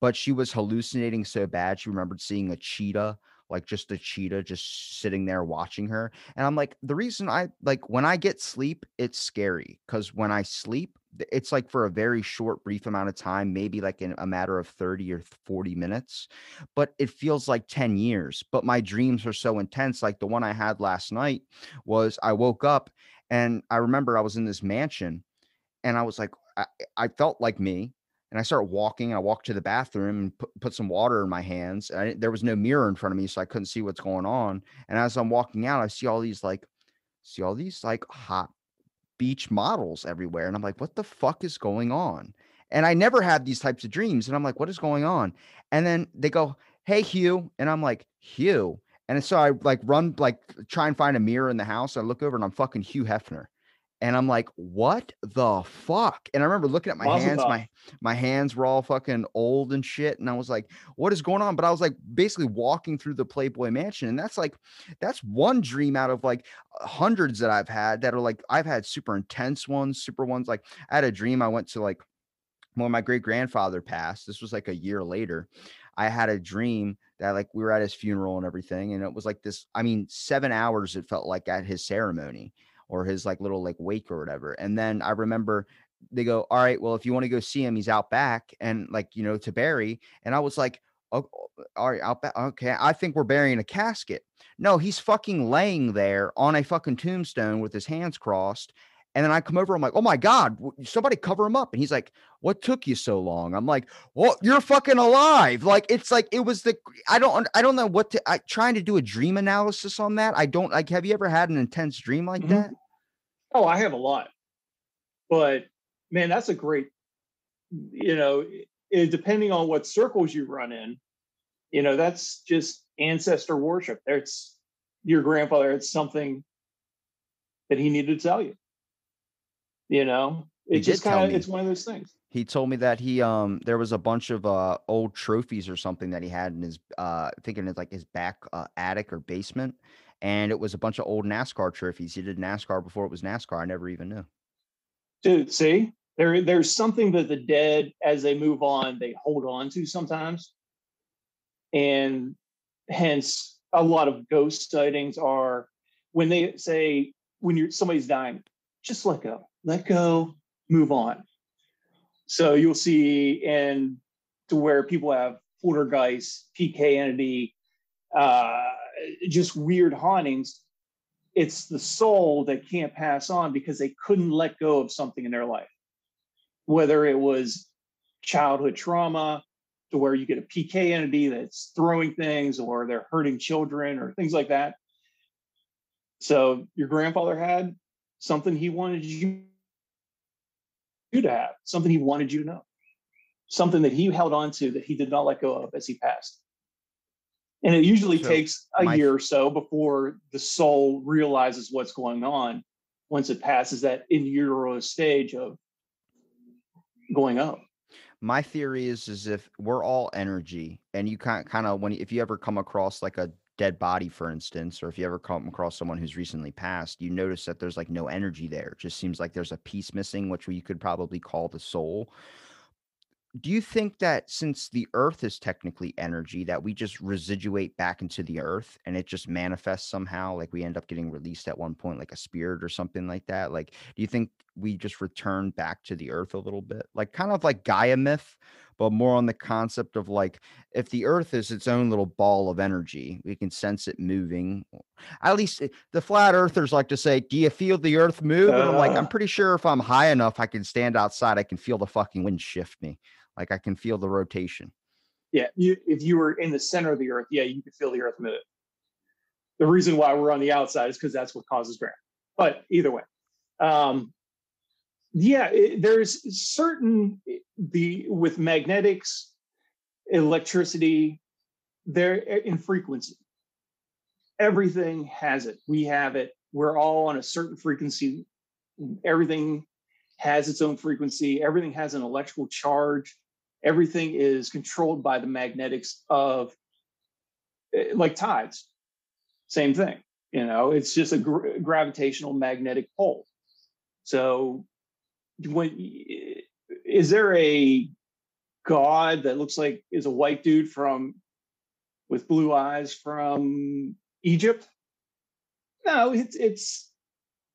but she was hallucinating so bad. She remembered seeing a cheetah, like just a cheetah just sitting there watching her. And I'm like, the reason I like when I get sleep, it's scary because when I sleep, it's like for a very short, brief amount of time, maybe like in a matter of thirty or forty minutes, but it feels like ten years. But my dreams are so intense. Like the one I had last night was I woke up and I remember I was in this mansion and I was like, I, I felt like me. And I start walking. I walked to the bathroom and put, put some water in my hands. I, there was no mirror in front of me, so I couldn't see what's going on. And as I'm walking out, I see all these like, see all these like hot beach models everywhere. And I'm like, what the fuck is going on? And I never had these types of dreams. And I'm like, what is going on? And then they go, hey, Hugh. And I'm like, Hugh. And so I like run, like try and find a mirror in the house. I look over and I'm fucking Hugh Hefner. And I'm like, what the fuck? And I remember looking at my awesome hands, up. my my hands were all fucking old and shit. And I was like, what is going on? But I was like basically walking through the Playboy Mansion. And that's like, that's one dream out of like hundreds that I've had that are like, I've had super intense ones, super ones. Like I had a dream. I went to like, when my great grandfather passed, this was like a year later, I had a dream that like we were at his funeral and everything. And it was like this, I mean, seven hours it felt like at his ceremony, or his like little like wake or whatever. And then I remember they go, all right, well, if you want to go see him, he's out back and like, you know, to bury. And I was like, oh, all right, out back. Okay. I think we're burying a casket. No, he's fucking laying there on a fucking tombstone with his hands crossed. And then I come over, I'm like, oh my God, somebody cover him up. And he's like, what took you so long? I'm like, well, you're fucking alive. Like, it's like, it was the, I don't, I don't know what to, I trying to do a dream analysis on that. I don't like, have you ever had an intense dream like mm-hmm. that? Oh, I have a lot, but man, that's a great, you know, it, depending on what circles you run in, you know, that's just ancestor worship. It's your grandfather. It's something that he needed to tell you. You know, it just kind of, it's one of those things. He told me that he, um, there was a bunch of, uh, old trophies or something that he had in his, uh, I think in his, like his back uh, attic or basement. And it was a bunch of old NASCAR trophies. He did NASCAR before it was NASCAR. I never even knew. Dude, see, there, there's something that the dead, as they move on, they hold on to sometimes. And hence a lot of ghost sightings are when they say, when you're somebody's dying, just let go. Let go, move on. So you'll see, and to where people have poltergeists, P K N D, uh, just weird hauntings. It's the soul that can't pass on because they couldn't let go of something in their life. Whether it was childhood trauma, to where you get a P K N D that's throwing things, or they're hurting children, or things like that. So your grandfather had something he wanted you to have, something he wanted you to know, something that he held on to that he did not let go of as he passed. And it usually so takes a my, year or so before the soul realizes what's going on once it passes that in utero stage of going up. My theory is, is if we're all energy, and you kind kind of when if you ever come across like a dead body, for instance, or if you ever come across someone who's recently passed, you notice that there's like no energy there. It just seems like there's a piece missing, which we could probably call the soul. Do you think that since the earth is technically energy, that we just residuate back into the earth and it just manifests somehow? Like we end up getting released at one point, like a spirit or something like that. Like, do you think we just return back to the earth a little bit? Like kind of like Gaia myth, but more on the concept of like, if the earth is its own little ball of energy, we can sense it moving. At least the flat earthers like to say, do you feel the earth move? And I'm like, I'm pretty sure if I'm high enough, I can stand outside. I can feel the fucking wind shift me. Like I can feel the rotation. Yeah. You, if you were in the center of the earth, yeah, you could feel the earth move. The reason why we're on the outside is because that's what causes gravity. But either way, um, yeah, it, there's certain the with magnetics, electricity, there in frequency. Everything has it. We have it. We're all on a certain frequency. Everything has its own frequency. Everything has an electrical charge. Everything is controlled by the magnetics of, like tides. Same thing. You know, it's just a gra- gravitational magnetic pole. So. When is there a god that looks like is a white dude from with blue eyes from Egypt? No, it's it's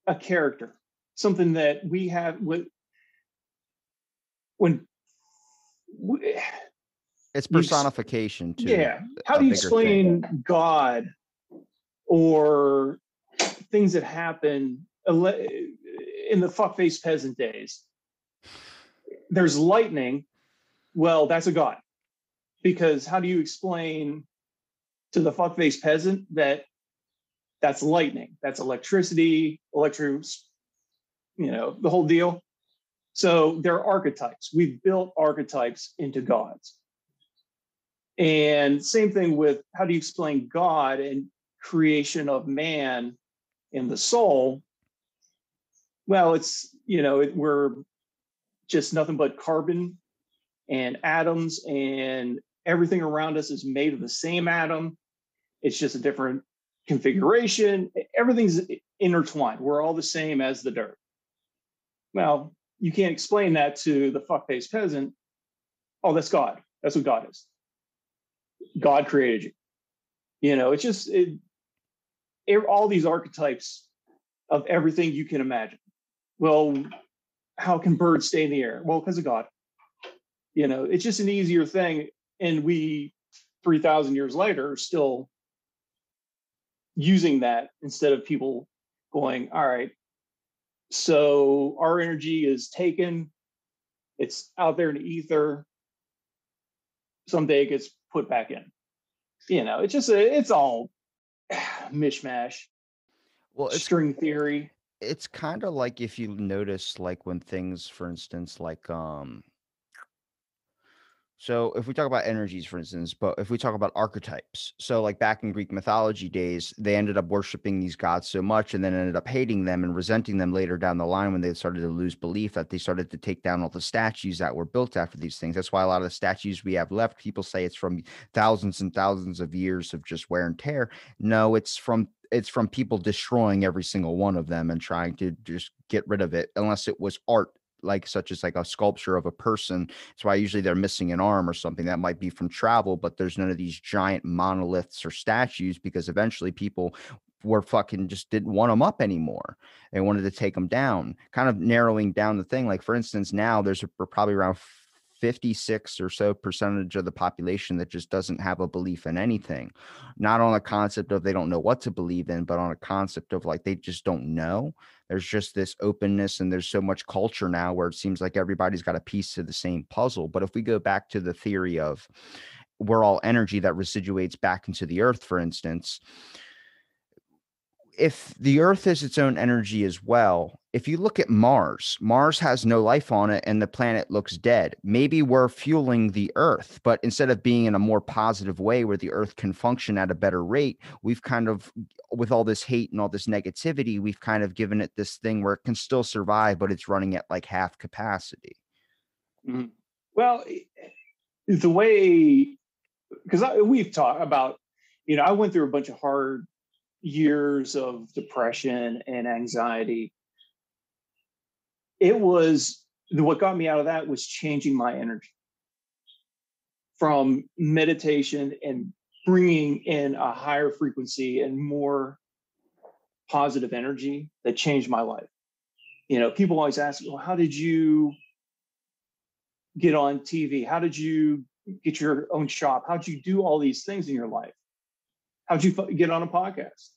a character, something that we have with when we, it's personification too. Yeah, how do you explain thing? God or things that happen? In the fuckface peasant days, there's lightning. Well, that's a god. Because how do you explain to the fuckface peasant that that's lightning, that's electricity, electric, you know, the whole deal? So there are archetypes. We've built archetypes into gods. And same thing with how do you explain God and creation of man in the soul? Well, it's, you know, it, we're just nothing but carbon and atoms, and everything around us is made of the same atom. It's just a different configuration. Everything's intertwined. We're all the same as the dirt. Well, you can't explain that to the fuck-faced peasant. Oh, that's God. That's what God is. God created you. You know, it's just it, it, all these archetypes of everything you can imagine. Well, how can birds stay in the air? Well, because of God. You know, it's just an easier thing. And we, three thousand years later, are still using that instead of people going, all right, so our energy is taken. It's out there in the ether. Someday it gets put back in. You know, it's just, a, it's all mishmash. Well, it's, string theory. It's kind of like, if you notice, like when things, for instance, like, um, so if we talk about energies, for instance, but if we talk about archetypes, so like back in Greek mythology days, they ended up worshiping these gods so much and then ended up hating them and resenting them later down the line when they started to lose belief, that they started to take down all the statues that were built after these things. That's why a lot of the statues we have left, people say it's from thousands and thousands of years of just wear and tear. No, it's from It's from people destroying every single one of them and trying to just get rid of it, unless it was art, like such as like a sculpture of a person. That's why usually they're missing an arm or something that might be from travel, but there's none of these giant monoliths or statues, because eventually people were fucking just didn't want them up anymore. They wanted to take them down, kind of narrowing down the thing. Like, for instance, now there's a, probably around fifty-six or so percentage of the population that just doesn't have a belief in anything, not on a concept of they don't know what to believe in, but on a concept of like, they just don't know. There's just this openness, and there's so much culture now where it seems like everybody's got a piece to the same puzzle. But if we go back to the theory of we're all energy that residuates back into the earth, for instance, if the earth is its own energy as well, if you look at Mars, Mars has no life on it and the planet looks dead. Maybe we're fueling the earth, but instead of being in a more positive way where the earth can function at a better rate, we've kind of, with all this hate and all this negativity, we've kind of given it this thing where it can still survive, but it's running at like half capacity. Mm-hmm. Well, the way, because we've talked about, you know, I went through a bunch of hard years of depression and anxiety. It was, what got me out of that was changing my energy from meditation and bringing in a higher frequency and more positive energy that changed my life. You know, people always ask, well, how did you get on T V? How did you get your own shop? How'd you do all these things in your life? How'd you get on a podcast?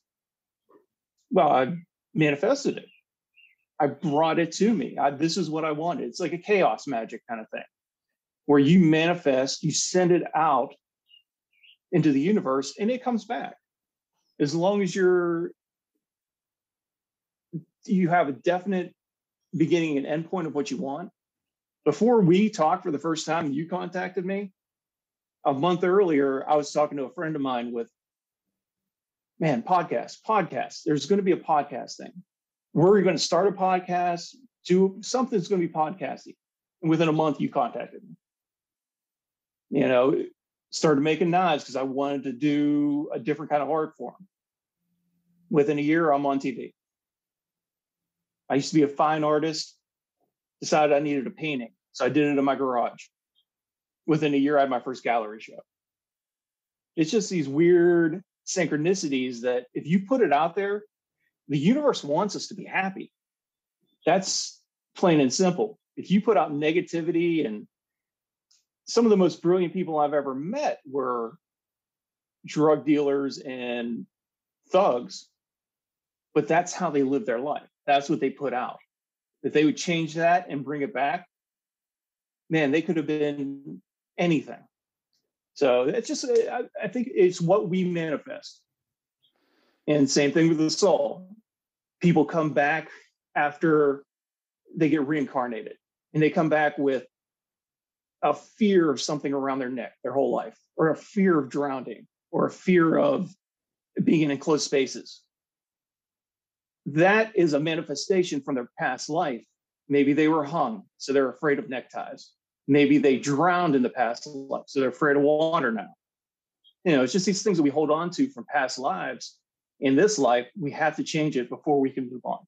Well, I manifested it. I brought it to me. I, this is what I wanted. It's like a chaos magic kind of thing, where you manifest, you send it out into the universe, and it comes back. As long as you're, you have a definite beginning and end point of what you want. Before we talked for the first time, you contacted me. A month earlier, I was talking to a friend of mine with, man, podcasts, podcasts. There's going to be a podcast thing. We're going to start a podcast, do something that's going to be podcasting. And within a month, you contacted me. You know, started making knives because I wanted to do a different kind of art form. Within a year, I'm on T V. I used to be a fine artist, decided I needed a painting. So I did it in my garage. Within a year, I had my first gallery show. It's just these weird synchronicities that if you put it out there, the universe wants us to be happy. That's plain and simple. If you put out negativity, and some of the most brilliant people I've ever met were drug dealers and thugs, but that's how they live their life. That's what they put out. If they would change that and bring it back, man, they could have been anything. So it's just, I, I think it's what we manifest. And same thing with the soul. People come back after they get reincarnated, and they come back with a fear of something around their neck their whole life, or a fear of drowning, or a fear of being in enclosed spaces. that is a manifestation from their past life. Maybe they were hung, so they're afraid of neckties. Maybe they drowned in the past life, so they're afraid of water now. You know, it's just these things that we hold on to from past lives. In this life, we have to change it before we can move on.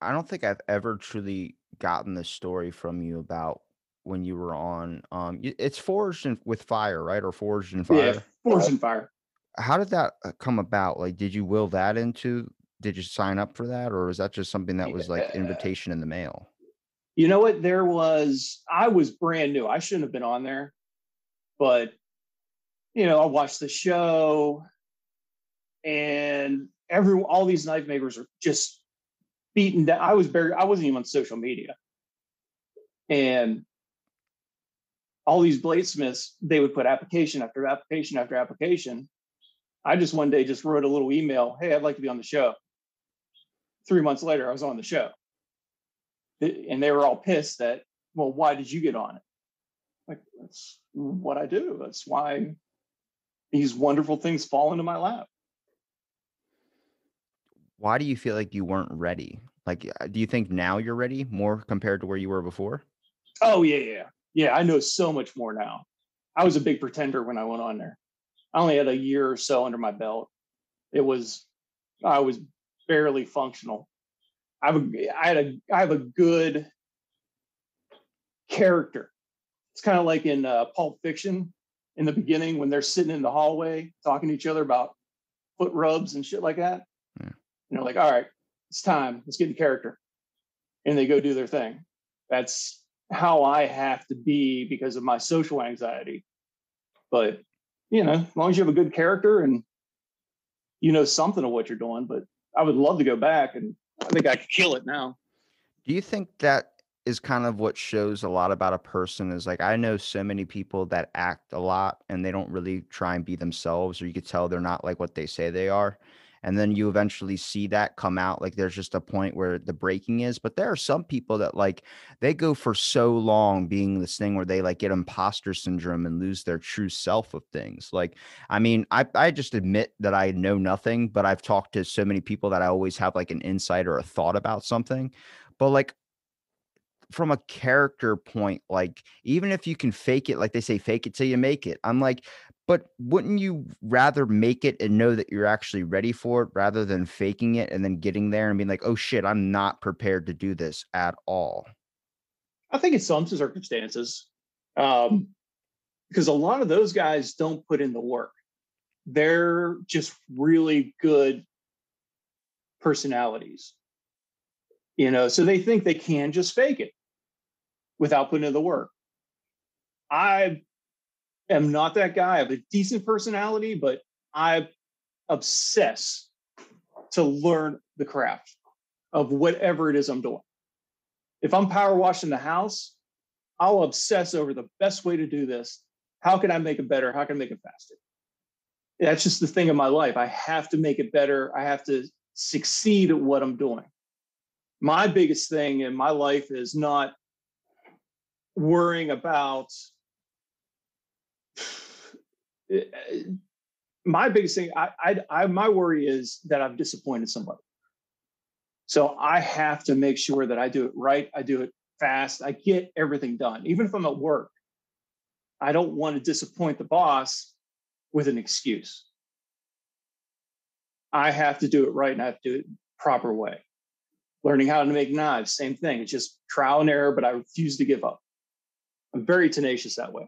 I don't think I've ever truly gotten the story from you about when you were on, um, it's Forged in, with Fire, right? Or Forged in Fire? Yeah, Forged in Fire. How did that come about? Like, did you will that into, did you sign up for that? Or is that just something that was like invitation in the mail? You know what? There was, I was brand new. I shouldn't have been on there, but you know, I watched the show and every, all these knife makers are just beaten down. I was buried. I wasn't even on social media, and all these bladesmiths, they would put application after application after application. I just one day just wrote a little email. Hey, I'd like to be on the show. Three months later, I was on the show. And they were all pissed that, well, why did you get on it? Like, that's what I do. That's why these wonderful things fall into my lap. Why do you feel like you weren't ready? Like, do you think now you're ready more compared to where you were before? Oh, yeah, yeah. Yeah, I know so much more now. I was a big pretender when I went on there. I only had a year or so under my belt. It was, I was barely functional. I have a, I had a, I have a good character. It's kind of like in uh, Pulp Fiction in the beginning when they're sitting in the hallway talking to each other about foot rubs and shit like that. Yeah. You know, like, all right, it's time. Let's get in character. And they go do their thing. That's how I have to be because of my social anxiety. But, you know, as long as you have a good character and you know something of what you're doing, but I would love to go back, and I think I could kill it now. Do you think that is kind of what shows a lot about a person is like, I know so many people that act a lot and they don't really try and be themselves, or you could tell they're not like what they say they are. And then you eventually see that come out. Like, there's just a point where the breaking is, but there are some people that like, they go for so long being this thing where they like get imposter syndrome and lose their true self of things. Like, I mean, I, I just admit that I know nothing, but I've talked to so many people that I always have like an insight or a thought about something, but like, from a character point, like, even if you can fake it, like they say, fake it till you make it. I'm like, but wouldn't you rather make it and know that you're actually ready for it rather than faking it and then getting there and being like, oh shit, I'm not prepared to do this at all? I think it's some circumstances, um, because a lot of those guys don't put in the work. They're just really good personalities, you know, so they think they can just fake it without putting in the work. I am not that guy. I have a decent personality, but I obsess to learn the craft of whatever it is I'm doing. If I'm power washing the house, I'll obsess over the best way to do this. How can I make it better? How can I make it faster? That's just the thing in my life. I have to make it better. I have to succeed at what I'm doing. My biggest thing in my life is not worrying about my biggest thing. I, I, I, my worry is that I've disappointed somebody. So I have to make sure that I do it right. I do it fast. I get everything done. Even if I'm at work, I don't want to disappoint the boss with an excuse. I have to do it right, and I have to do it proper way. Learning how to make knives, same thing. It's just trial and error, but I refuse to give up. I'm very tenacious that way.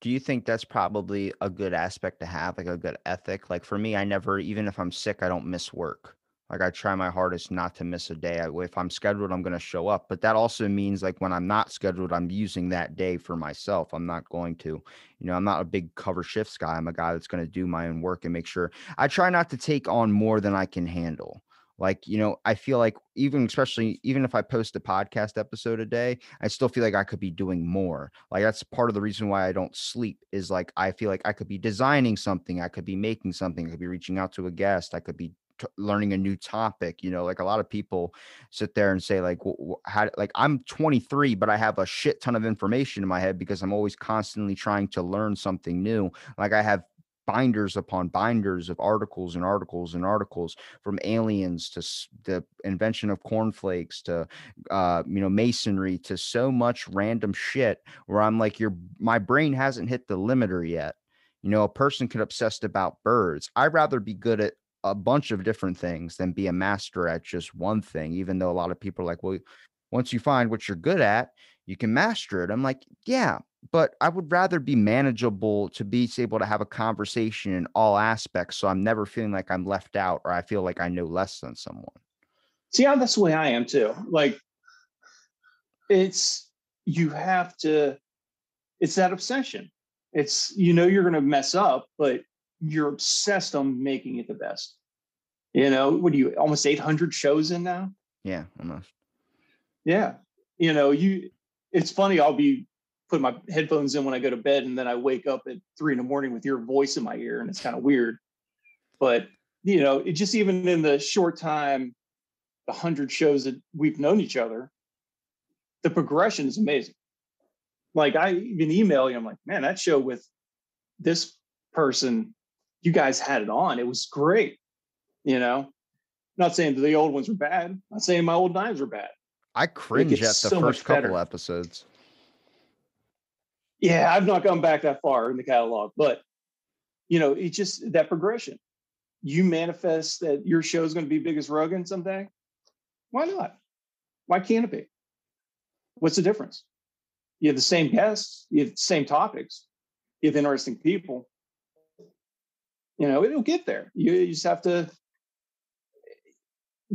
Do you think that's probably a good aspect to have, like a good ethic? Like for me, I never, even if I'm sick, I don't miss work. Like I try my hardest not to miss a day. I, if I'm scheduled, I'm going to show up. But that also means like when I'm not scheduled, I'm using that day for myself. I'm not going to, you know, I'm not a big cover shifts guy. I'm a guy that's going to do my own work and make sure I try not to take on more than I can handle. Like, you know, I feel like even especially even if I post a podcast episode a day, I still feel like I could be doing more. Like that's part of the reason why I don't sleep is like I feel like I could be designing something. I could be making something. I could be reaching out to a guest. I could be t- learning a new topic. You know, like a lot of people sit there and say like, well, how, like I'm twenty-three, but I have a shit ton of information in my head because I'm always constantly trying to learn something new. Like I have binders upon binders of articles and articles and articles, from aliens to the invention of cornflakes to, uh, you know, masonry to so much random shit, where I'm like, your my brain hasn't hit the limiter yet. You know, a person could obsess about birds. I'd rather be good at a bunch of different things than be a master at just one thing, even though a lot of people are like, well, once you find what you're good at, you can master it. I'm like, yeah, but I would rather be manageable, to be able to have a conversation in all aspects, so I'm never feeling like I'm left out or I feel like I know less than someone. See, yeah, that's the way I am too. Like, it's, you have to, it's that obsession. It's, you know, you're going to mess up, but you're obsessed on making it the best. You know, what do you, almost eight hundred shows in now? Yeah, almost. Yeah. You know, you, it's funny, I'll be putting my headphones in when I go to bed, and then I wake up at three in the morning with your voice in my ear, and it's kind of weird. But, you know, it just, even in the short time, the hundred shows that we've known each other, the progression is amazing. Like, I even email you, I'm like, man, that show with this person, you guys had it on. It was great. You know, not saying that the old ones were bad. Not saying my old knives were bad. I cringe at the first couple episodes. Yeah, I've not gone back that far in the catalog, but, you know, it's just that progression. You manifest that your show is going to be big as Rogan someday. Why not? Why can't it be? What's the difference? You have the same guests, you have the same topics, you have interesting people. You know, it'll get there. You, you just have to,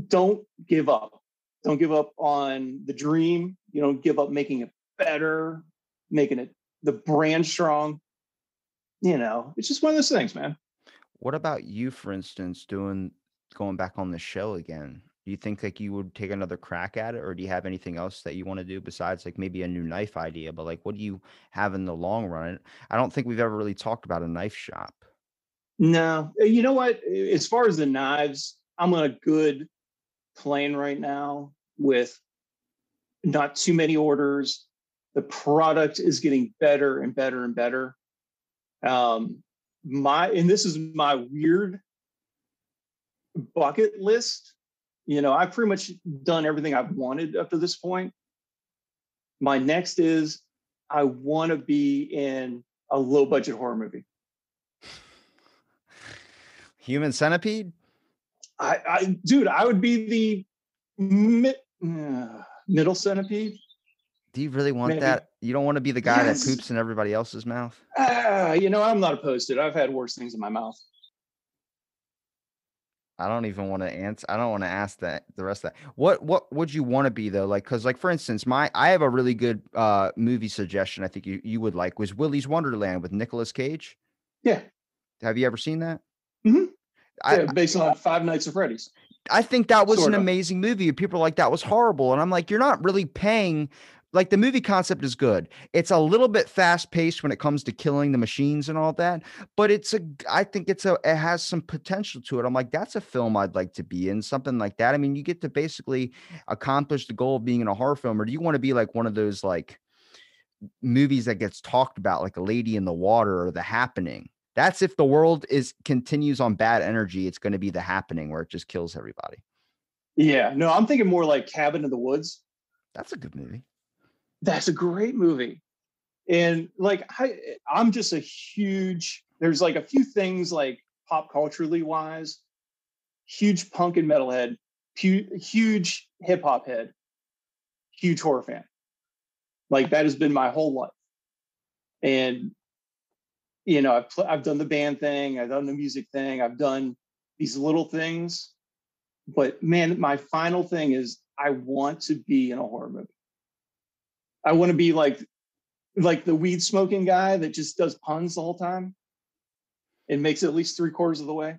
don't give up. Don't give up on the dream. You don't give up making it better, making it the brand strong. You know, it's just one of those things, man. What about you, for instance, doing, going back on the show again? Do you think like you would take another crack at it, or do you have anything else that you want to do besides like maybe a new knife idea? But like, what do you have in the long run? I don't think we've ever really talked about a knife shop. No, you know what? As far as the knives, I'm on a good plane right now with not too many orders. The product is getting better and better and better. Um, my, and this is my weird bucket list. You know, I've pretty much done everything I've wanted up to this point. My next is, I want to be in a low-budget horror movie. Human Centipede? I, I dude, I would be the mi- uh, middle centipede. Do you really want Maybe. that? You don't want to be the guy yes. that poops in everybody else's mouth? Uh, you know, I'm not opposed to it. I've had worse things in my mouth. I don't even want to answer. I don't want to ask that the rest of that. What, what would you want to be though? Like, cause like, for instance, my, I have a really good uh, movie suggestion. I think you, you would like, was Willy's Wonderland with Nicolas Cage. Yeah. Have you ever seen that? Mm-hmm. I, yeah, based on Five Nights at Freddy's. I think that was sort an of. amazing movie. People are like, that was horrible. And I'm like, you're not really paying. Like, the movie concept is good. It's a little bit fast paced when it comes to killing the machines and all that, but it's a, I think it's a, it has some potential to it. I'm like, that's a film I'd like to be in, something like that. I mean, you get to basically accomplish the goal of being in a horror film, or do you want to be like one of those, like, movies that gets talked about, like A Lady in the Water or The Happening? That's, if the world is continues on bad energy, it's going to be The Happening, where it just kills everybody. Yeah, no, I'm thinking more like Cabin in the Woods. That's a good movie. That's a great movie. And like, I, I'm just a huge, there's like a few things like pop culturally wise, huge punk and metalhead, pu- huge hip hop head, huge horror fan. Like, that has been my whole life. And, you know, I've, pl- I've done the band thing. I've done the music thing. I've done these little things, but man, my final thing is, I want to be in a horror movie. I want to be like, like the weed smoking guy that just does puns the whole time and makes it at least three quarters of the way.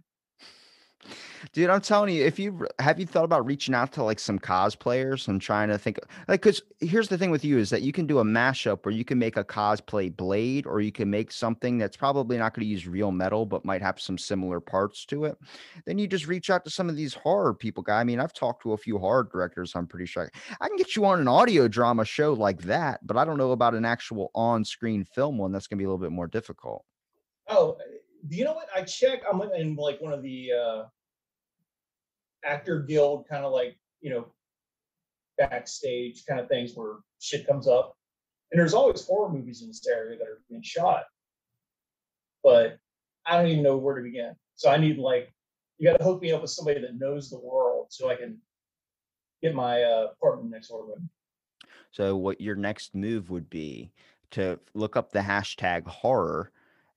Dude, I'm telling you, if you have you thought about reaching out to like some cosplayers and trying to think, like, because here's the thing with you is that you can do a mashup where you can make a cosplay Blade, or you can make something that's probably not going to use real metal, but might have some similar parts to it. Then you just reach out to some of these horror people, guy. I mean, I've talked to a few horror directors. I'm pretty sure I can get you on an audio drama show like that, but I don't know about an actual on-screen film one. That's going to be a little bit more difficult. Oh, you know what? I check. I'm in like one of the uh, actor guild kind of like, you know, backstage kind of things where shit comes up. And there's always horror movies in this area that are being shot. But I don't even know where to begin. So I need like, you got to hook me up with somebody that knows the world so I can get my uh, apartment next door to them. So what your next move would be to look up the hashtag horror,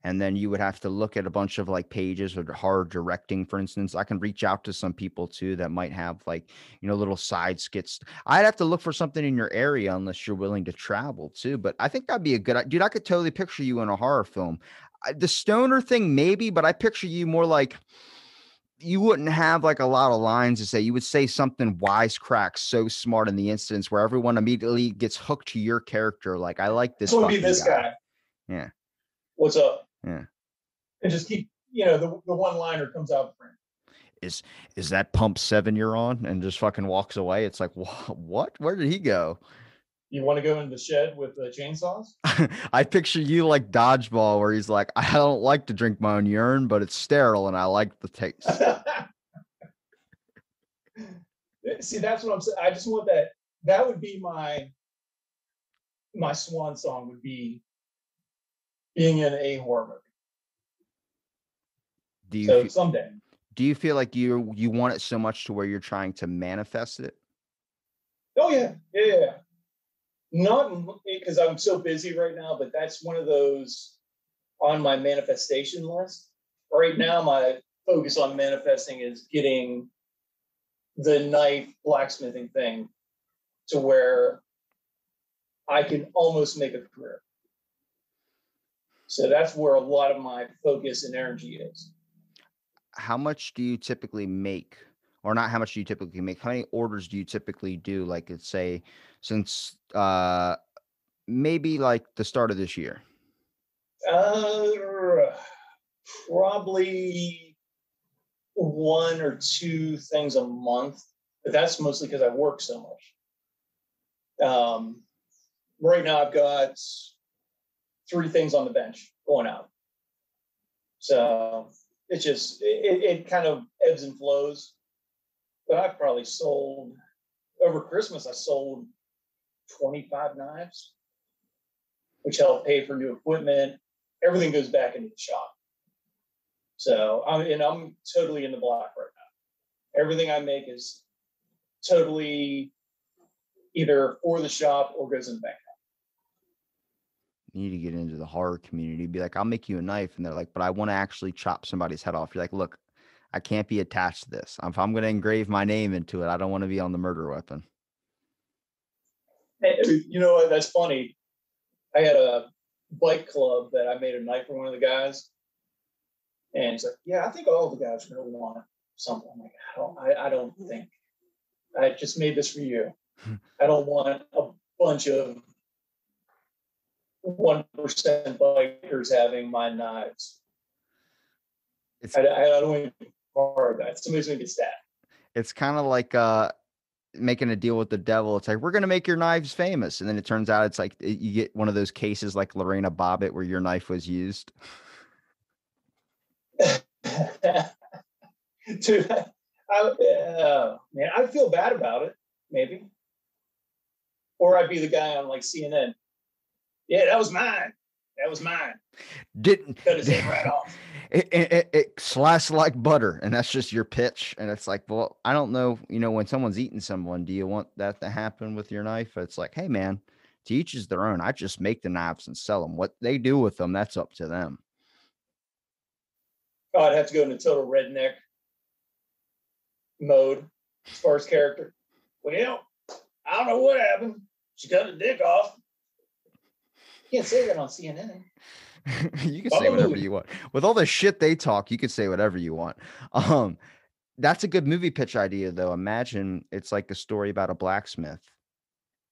and then you would have to look at a bunch of like pages or horror directing, for instance. I can reach out to some people too that might have like, you know, little side skits. I'd have to look for something in your area unless you're willing to travel too. But I think that'd be a good, dude, I could totally picture you in a horror film. The stoner thing maybe, but I picture you more like, you wouldn't have like a lot of lines to say. You would say something wisecrack, so smart in the instance where everyone immediately gets hooked to your character. Like, I like this. It's going to be this guy. guy. Yeah. What's up? Yeah. And just keep, you know, the, the one liner comes out of the frame. Is, is that pump seven you're on? And just fucking walks away. It's like, what? Where did he go? You want to go in the shed with uh, chainsaws? I picture you like Dodgeball, where he's like, I don't like to drink my own urine, but it's sterile and I like the taste. See, that's what I'm saying. I just want that. That would be my, my swan song would be being in a horror movie. Do you so feel, someday. Do you feel like you, you want it so much to where you're trying to manifest it? Oh, yeah. Yeah, yeah. Not because I'm so busy right now, but that's one of those on my manifestation list. Right now, my focus on manifesting is getting the knife blacksmithing thing to where I can almost make a career. So that's where a lot of my focus and energy is. How much do you typically make? Or not how much do you typically make? How many orders do you typically do? Like, let's say, since uh, maybe like the start of this year? Uh, probably one or two things a month. But that's mostly because I work so much. Um, right now, I've got three things on the bench going out. So it's just, it, it kind of ebbs and flows. But I've probably sold, over Christmas, I sold twenty-five knives, which helped pay for new equipment. Everything goes back into the shop. So, I'm, and I'm totally in the black right now. Everything I make is totally either for the shop or goes in the bank. You need to get into the horror community. Be like, I'll make you a knife. And they're like, but I want to actually chop somebody's head off. You're like, look, I can't be attached to this. If I'm going to engrave my name into it, I don't want to be on the murder weapon. You know what? That's funny. I had a bike club that I made a knife for one of the guys. And he's like, yeah, I think all the guys are going to want something. I'm like, I don't, I, I don't think. I just made this for you. I don't want a bunch of one percent bikers having my knives. It's, I, I don't even hard that. Somebody's gonna get stabbed. It's kind of like uh, making a deal with the devil. It's like, we're gonna make your knives famous, and then it turns out it's like it, you get one of those cases like Lorena Bobbitt where your knife was used. Dude, I, uh, man, I feel bad about it. Maybe, or I'd be the guy on like C N N. Yeah, that was mine. That was mine. Didn't cut his head right off. It, it, it slices like butter, and that's just your pitch. And it's like, well, I don't know, you know, when someone's eating someone, do you want that to happen with your knife? It's like, hey, man, to each is their own. I just make the knives and sell them. What they do with them, that's up to them. Oh, I'd have to go into total redneck mode as far as character. Well, I don't know what happened. She cut the dick off. You can't say that on C N N. You can say whatever you want. With all the shit they talk, you can say whatever you want. Um, that's a good movie pitch idea, though. Imagine it's like a story about a blacksmith,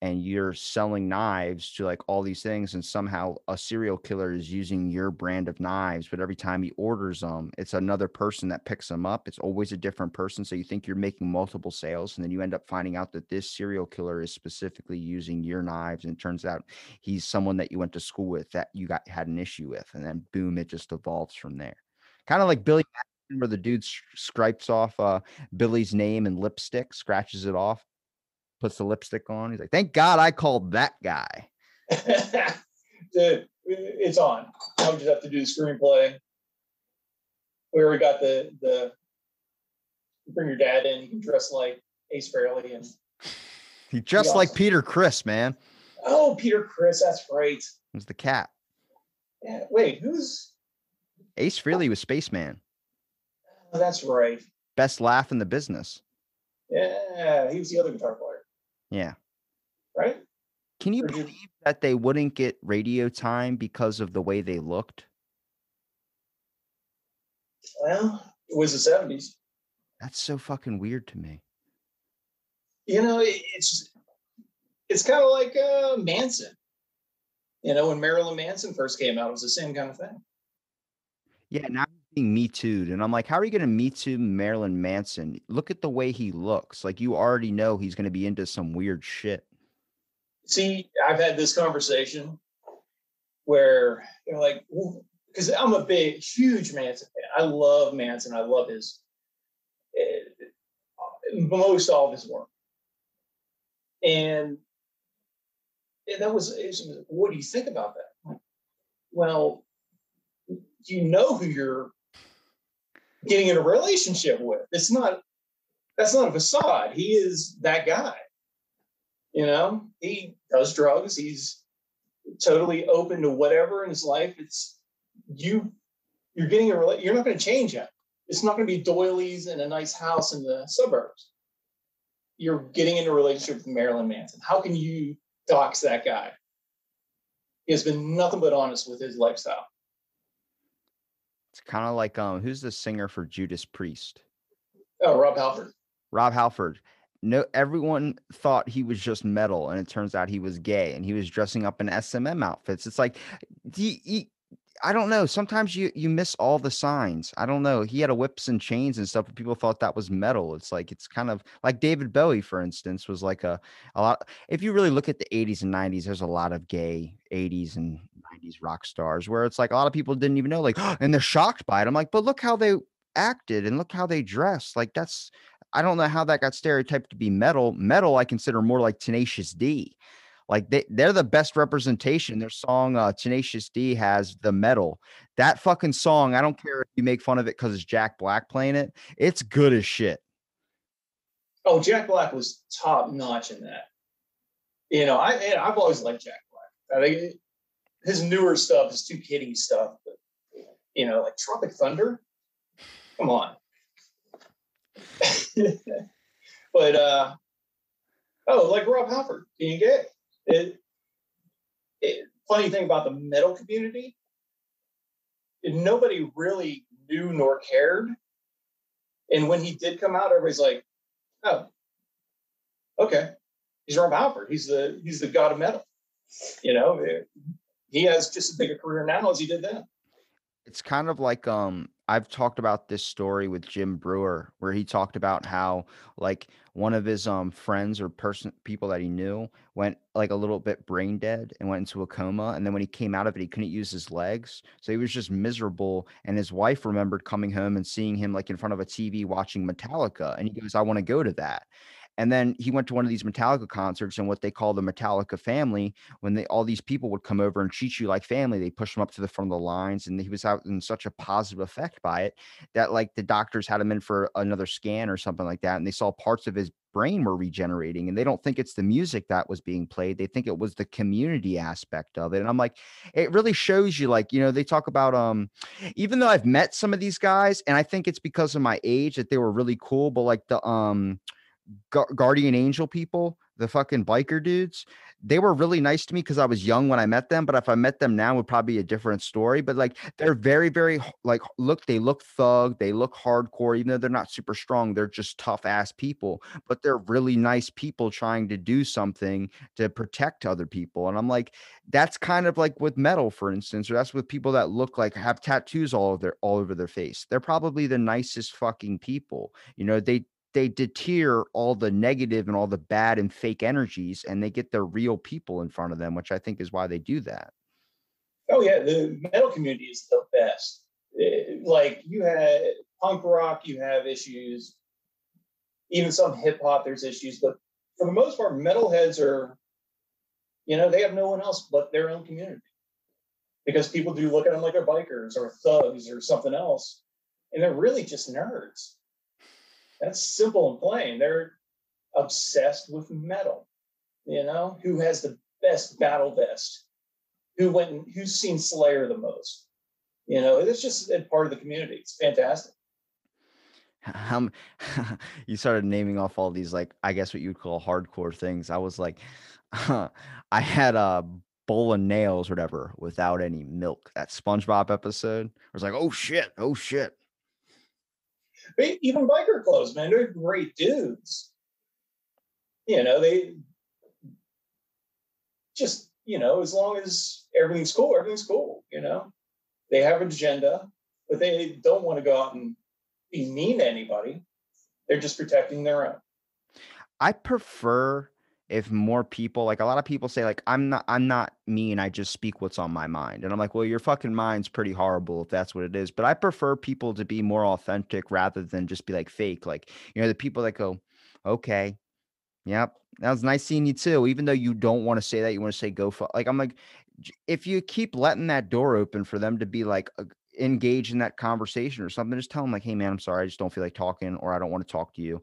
and you're selling knives to like all these things, and somehow a serial killer is using your brand of knives, but every time he orders them, it's another person that picks them up. It's always a different person, so you think you're making multiple sales, and then you end up finding out that this serial killer is specifically using your knives, and it turns out he's someone that you went to school with that you got had an issue with, and then boom, it just evolves from there. Kind of like Billy, where the dude scrapes off uh, Billy's name and lipstick, scratches it off, puts the lipstick on. He's like, thank God I called that guy. Dude, it's on. I would just have to do the screenplay. We already got the, the bring your dad in. You can dress like Ace Frehley. And he dressed awesome. Like Peter Criss, man. Oh, Peter Criss. That's right. He's the cat. Yeah, wait, who's? Ace Frehley was Spaceman. Oh, that's right. Best laugh in the business. Yeah, he was the other guitar player. Yeah. Right? Can you or believe you... that they wouldn't get radio time because of the way they looked? Well, it was the seventies. That's so fucking weird to me. You know, it's it's kind of like uh, Manson. You know, when Marilyn Manson first came out, it was the same kind of thing. Yeah, now he's being Me Too'd. And I'm like, how are you going to Me Too Marilyn Manson? Look at the way he looks. Like, you already know he's going to be into some weird shit. See, I've had this conversation where you're like, because I'm a big, huge Manson fan. I love Manson. I love his, most all of his work. And that was, was, what do you think about that? Well, you know who you're getting in a relationship with. It's not, that's not a facade. He is that guy. You know, he does drugs. He's totally open to whatever in his life. It's you, you're getting a, you're not going to change that. It's not going to be doilies and a nice house in the suburbs. You're getting in a relationship with Marilyn Manson. How can you dox that guy? He has been nothing but honest with his lifestyle. It's kind of like um, who's the singer for Judas Priest? Oh, Rob Halford. Rob Halford. No, everyone thought he was just metal, and it turns out he was gay, and he was dressing up in S M M outfits. It's like, he, he, I don't know. Sometimes you you miss all the signs. I don't know. He had a whips and chains and stuff, but people thought that was metal. It's like, it's kind of like David Bowie, for instance, was like a, a lot. If you really look at the eighties and nineties, there's a lot of gay eighties and nineties rock stars where it's like a lot of people didn't even know, like, and they're shocked by it. I'm like, but look how they acted and look how they dressed. Like, that's, I don't know how that got stereotyped to be metal. Metal, I consider more like Tenacious D. Like they, they're the best representation. Their song uh, Tenacious D has the metal. That fucking song, I don't care if you make fun of it because it's Jack Black playing it. It's good as shit. Oh, Jack Black was top notch in that. You know, I, I've always liked Jack Black. I think his newer stuff is too kiddie stuff. But, you know, like Tropic Thunder? Come on. But, uh, oh, like Rob Halford, being gay. It, it, funny thing about the metal community, nobody really knew nor cared. And when he did come out, everybody's like, "Oh, okay, he's Rob Halford. He's the he's the god of metal." You know, it, he has just as big a career now as he did then. It's kind of like um, I've talked about this story with Jim Brewer, where he talked about how like one of his um friends or person people that he knew went like a little bit brain dead and went into a coma, and then when he came out of it, he couldn't use his legs, so he was just miserable. And his wife remembered coming home and seeing him like in front of a T V watching Metallica, and he goes, "I want to go to that." And then he went to one of these Metallica concerts, and what they call the Metallica family, when they all these people would come over and treat you like family, they push him up to the front of the lines, and he was out in such a positive effect by it that like the doctors had him in for another scan or something like that, and they saw parts of his brain were regenerating, and they don't think it's the music that was being played. They think it was the community aspect of it. And I'm like, it really shows you, like, you know, they talk about, um, even though I've met some of these guys, and I think it's because of my age that they were really cool, but like the, um, Guardian Angel people, the fucking biker dudes, they were really nice to me because I was young when I met them. But if I met them now, it would probably be a different story. But like, they're very, very like, look, they look thug, they look hardcore, even though they're not super strong, they're just tough ass people. But they're really nice people trying to do something to protect other people. And I'm like, that's kind of like with metal, for instance, or that's with people that look like have tattoos all over their all over their face. They're probably the nicest fucking people. You know, they they deter all the negative and all the bad and fake energies, and they get their real people in front of them, which I think is why they do that. Oh yeah. The metal community is the best. like you had punk rock, you have issues, even some hip hop, there's issues, but for the most part, metalheads are, you know, they have no one else but their own community, because people do look at them like they're bikers or thugs or something else, and they're really just nerds. That's simple and plain. They're obsessed with metal. You know, who has the best battle vest? Who went and, who's seen Slayer the most? You know, it's just a part of the community. It's fantastic. How you started naming off all these, like, I guess what you'd call hardcore things. I was like, huh, I had a bowl of nails or whatever without any milk. That SpongeBob episode, I was like, oh shit, oh shit. But even biker clothes, man, they're great dudes. You know, they just, you know, as long as everything's cool, everything's cool, you know. They have an agenda, but they don't want to go out and be mean to anybody. They're just protecting their own. I prefer if more people, like a lot of people say, like, I'm not, I'm not mean. I just speak what's on my mind. And I'm like, well, your fucking mind's pretty horrible if that's what it is. But I prefer people to be more authentic rather than just be like fake. Like, you know, the people that go, okay, yep, that was nice seeing you too. Even though you don't want to say that, you want to say go fuck. Like, I'm like, if you keep letting that door open for them to be like uh, engaged in that conversation or something, just tell them like, hey man, I'm sorry, I just don't feel like talking, or I don't want to talk to you.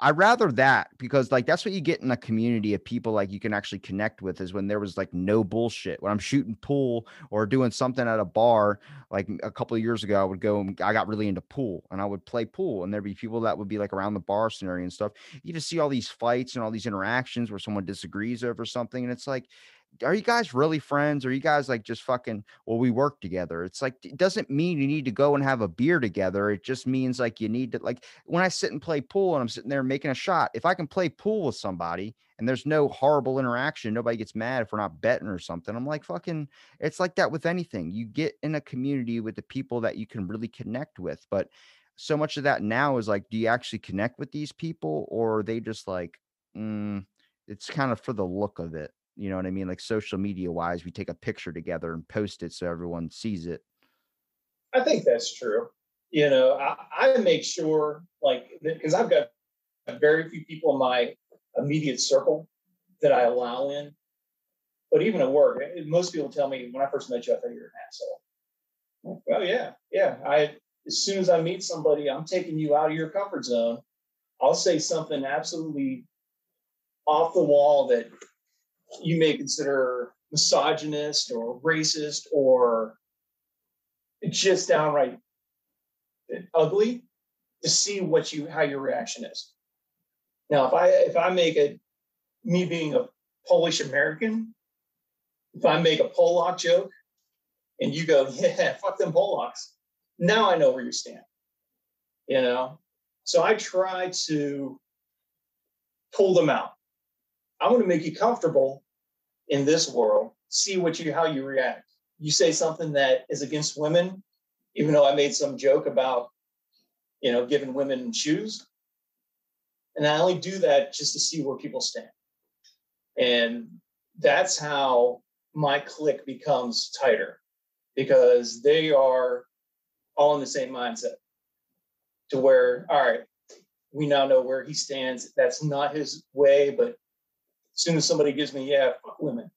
I'd rather that, because like that's what you get in a community of people like you can actually connect with, is when there was like no bullshit. When I'm shooting pool or doing something at a bar, like a couple of years ago, I would go and I got really into pool and I would play pool, and there'd be people that would be like around the bar scenario and stuff. You just see all these fights and all these interactions where someone disagrees over something, and it's like, are you guys really friends? Are you guys like just fucking, well, we work together? It's like, it doesn't mean you need to go and have a beer together. It just means like you need to, like when I sit and play pool and I'm sitting there making a shot, if I can play pool with somebody and there's no horrible interaction, nobody gets mad if we're not betting or something, I'm like, fucking, it's like that with anything. You get in a community with the people that you can really connect with. But so much of that now is like, do you actually connect with these people, or are they just like, mm, it's kind of for the look of it? You know what I mean? Like social media wise, we take a picture together and post it so everyone sees it. I think that's true. You know, I, I make sure, like, because I've got very few people in my immediate circle that I allow in. But even at work, most people tell me, when I first met you, I thought you were an asshole. Well, yeah, yeah. I as soon as I meet somebody, I'm taking you out of your comfort zone. I'll say something absolutely off the wall that you may consider misogynist or racist or just downright ugly, to see what you, how your reaction is. Now, if I, if I make a, me being a Polish American, if I make a Polak joke and you go, yeah, fuck them Polaks, now I know where you stand, you know? So I try to pull them out. I want to make you comfortable in this world, see what you, how you react. You say something that is against women, even though I made some joke about, you know, giving women shoes. And I only do that just to see where people stand. And that's how my clique becomes tighter, because they are all in the same mindset to where, all right, we now know where he stands. That's not his way, but as soon as somebody gives me, yeah, fuck women,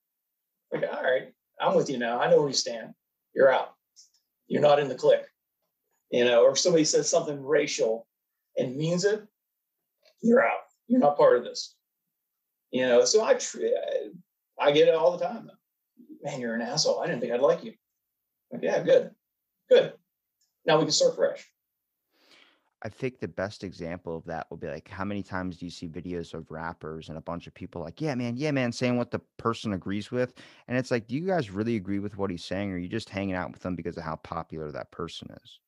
like, all right, I'm with you now. I know where you stand. You're out. You're not in the clique. You know, or if somebody says something racial and means it, you're out. You're not part of this. You know, so I I get it all the time. Man, you're an asshole. I didn't think I'd like you. Like, yeah, good. Good. Now we can start fresh. I think the best example of that would be like, how many times do you see videos of rappers and a bunch of people like, yeah, man, yeah, man, saying what the person agrees with. And it's like, do you guys really agree with what he's saying? Or are you just hanging out with them because of how popular that person is?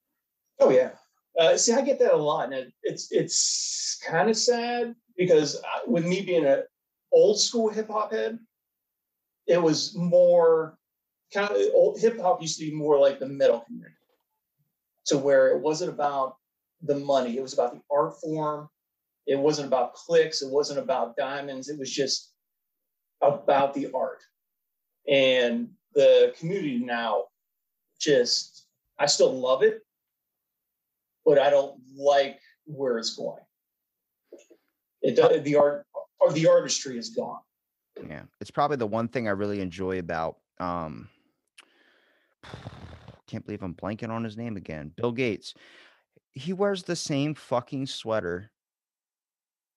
Oh, yeah. Uh, see, I get that a lot. And it's it's kind of sad, because I, with me being an old school hip hop head, it was more kind of old hip hop used to be more like the metal community. So where it wasn't about the money. It was about the art form. It wasn't about clicks. It wasn't about diamonds. It was just about the art. And the community now just, I still love it, but I don't like where it's going. It, the art or the artistry is gone. Yeah, it's probably the one thing I really enjoy about. Um, can't believe I'm blanking on his name again. Bill Gates. He wears the same fucking sweater,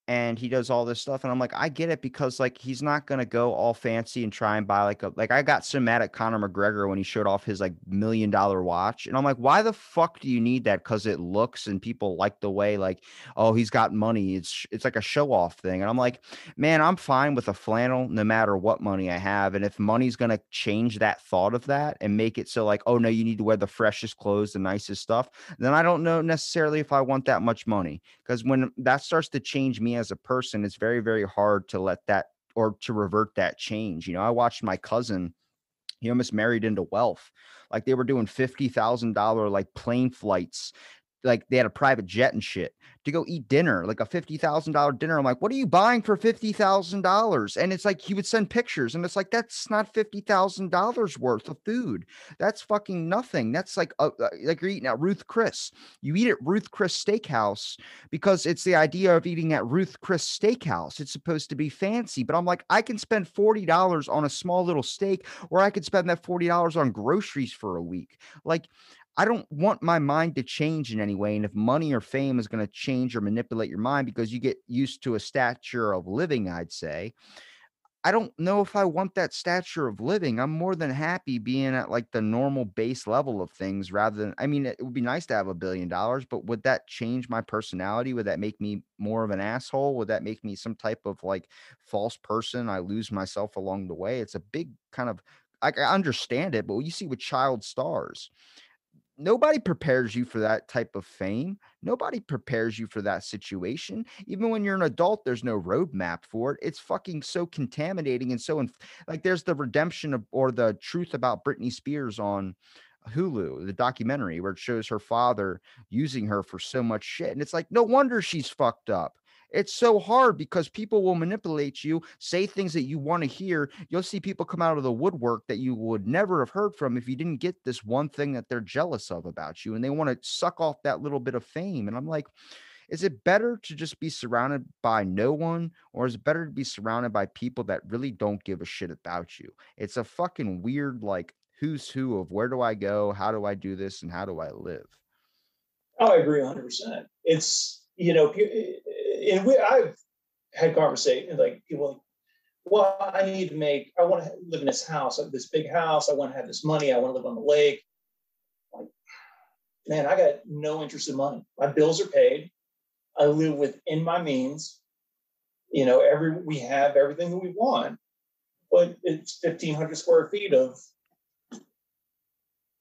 and he does all this stuff. And I'm like, I get it, because like he's not gonna go all fancy and try and buy like a like I got so mad at Conor McGregor when he showed off his like million dollar watch, and I'm like, why the fuck do you need that? Because it looks and people like the way like, oh, he's got money. It's it's like a show off thing, and I'm like, man, I'm fine with a flannel no matter what money I have. And if money's gonna change that thought of that and make it so like, oh no, you need to wear the freshest clothes, the nicest stuff, then I don't know necessarily if I want that much money, because when that starts to change me as a person, it's very, very hard to let that or to revert that change. You know, I watched my cousin, he almost married into wealth. Like they were doing fifty thousand dollars like plane flights. Like they had a private jet and shit to go eat dinner, like a fifty thousand dollars dinner. I'm like, what are you buying for fifty thousand dollars? And it's like, he would send pictures and it's like, that's not fifty thousand dollars worth of food. That's fucking nothing. That's like, a, like you're eating at Ruth Chris. You eat at Ruth Chris Steakhouse because it's the idea of eating at Ruth Chris Steakhouse. It's supposed to be fancy, but I'm like, I can spend forty dollars on a small little steak, or I could spend that forty dollars on groceries for a week. Like, I don't want my mind to change in any way. And if money or fame is going to change or manipulate your mind because you get used to a stature of living, I'd say, I don't know if I want that stature of living. I'm more than happy being at like the normal base level of things rather than, I mean, it would be nice to have a billion dollars, but would that change my personality? Would that make me more of an asshole? Would that make me some type of like false person? I lose myself along the way. It's a big kind of, I, I understand it, but you see with child stars, nobody prepares you for that type of fame. Nobody prepares you for that situation. Even when you're an adult, there's no roadmap for it. It's fucking so contaminating. And so inf- like there's the redemption of, or the truth about Britney Spears on Hulu, the documentary where it shows her father using her for so much shit. And it's like, no wonder she's fucked up. It's so hard because people will manipulate you, say things that you want to hear. You'll see people come out of the woodwork that you would never have heard from if you didn't get this one thing that they're jealous of about you, and they want to suck off that little bit of fame. And I'm like, is it better to just be surrounded by no one, or is it better to be surrounded by people that really don't give a shit about you? It's a fucking weird, like, who's who of where do I go? How do I do this? And how do I live? I agree one hundred percent. It's, you know, it, and we, I've had conversations like people, well, I need to make, I want to live in this house, this big house. I want to have this money. I want to live on the lake. Like, man, I got no interest in money. My bills are paid. I live within my means. You know, every we have everything that we want, but it's fifteen hundred square feet of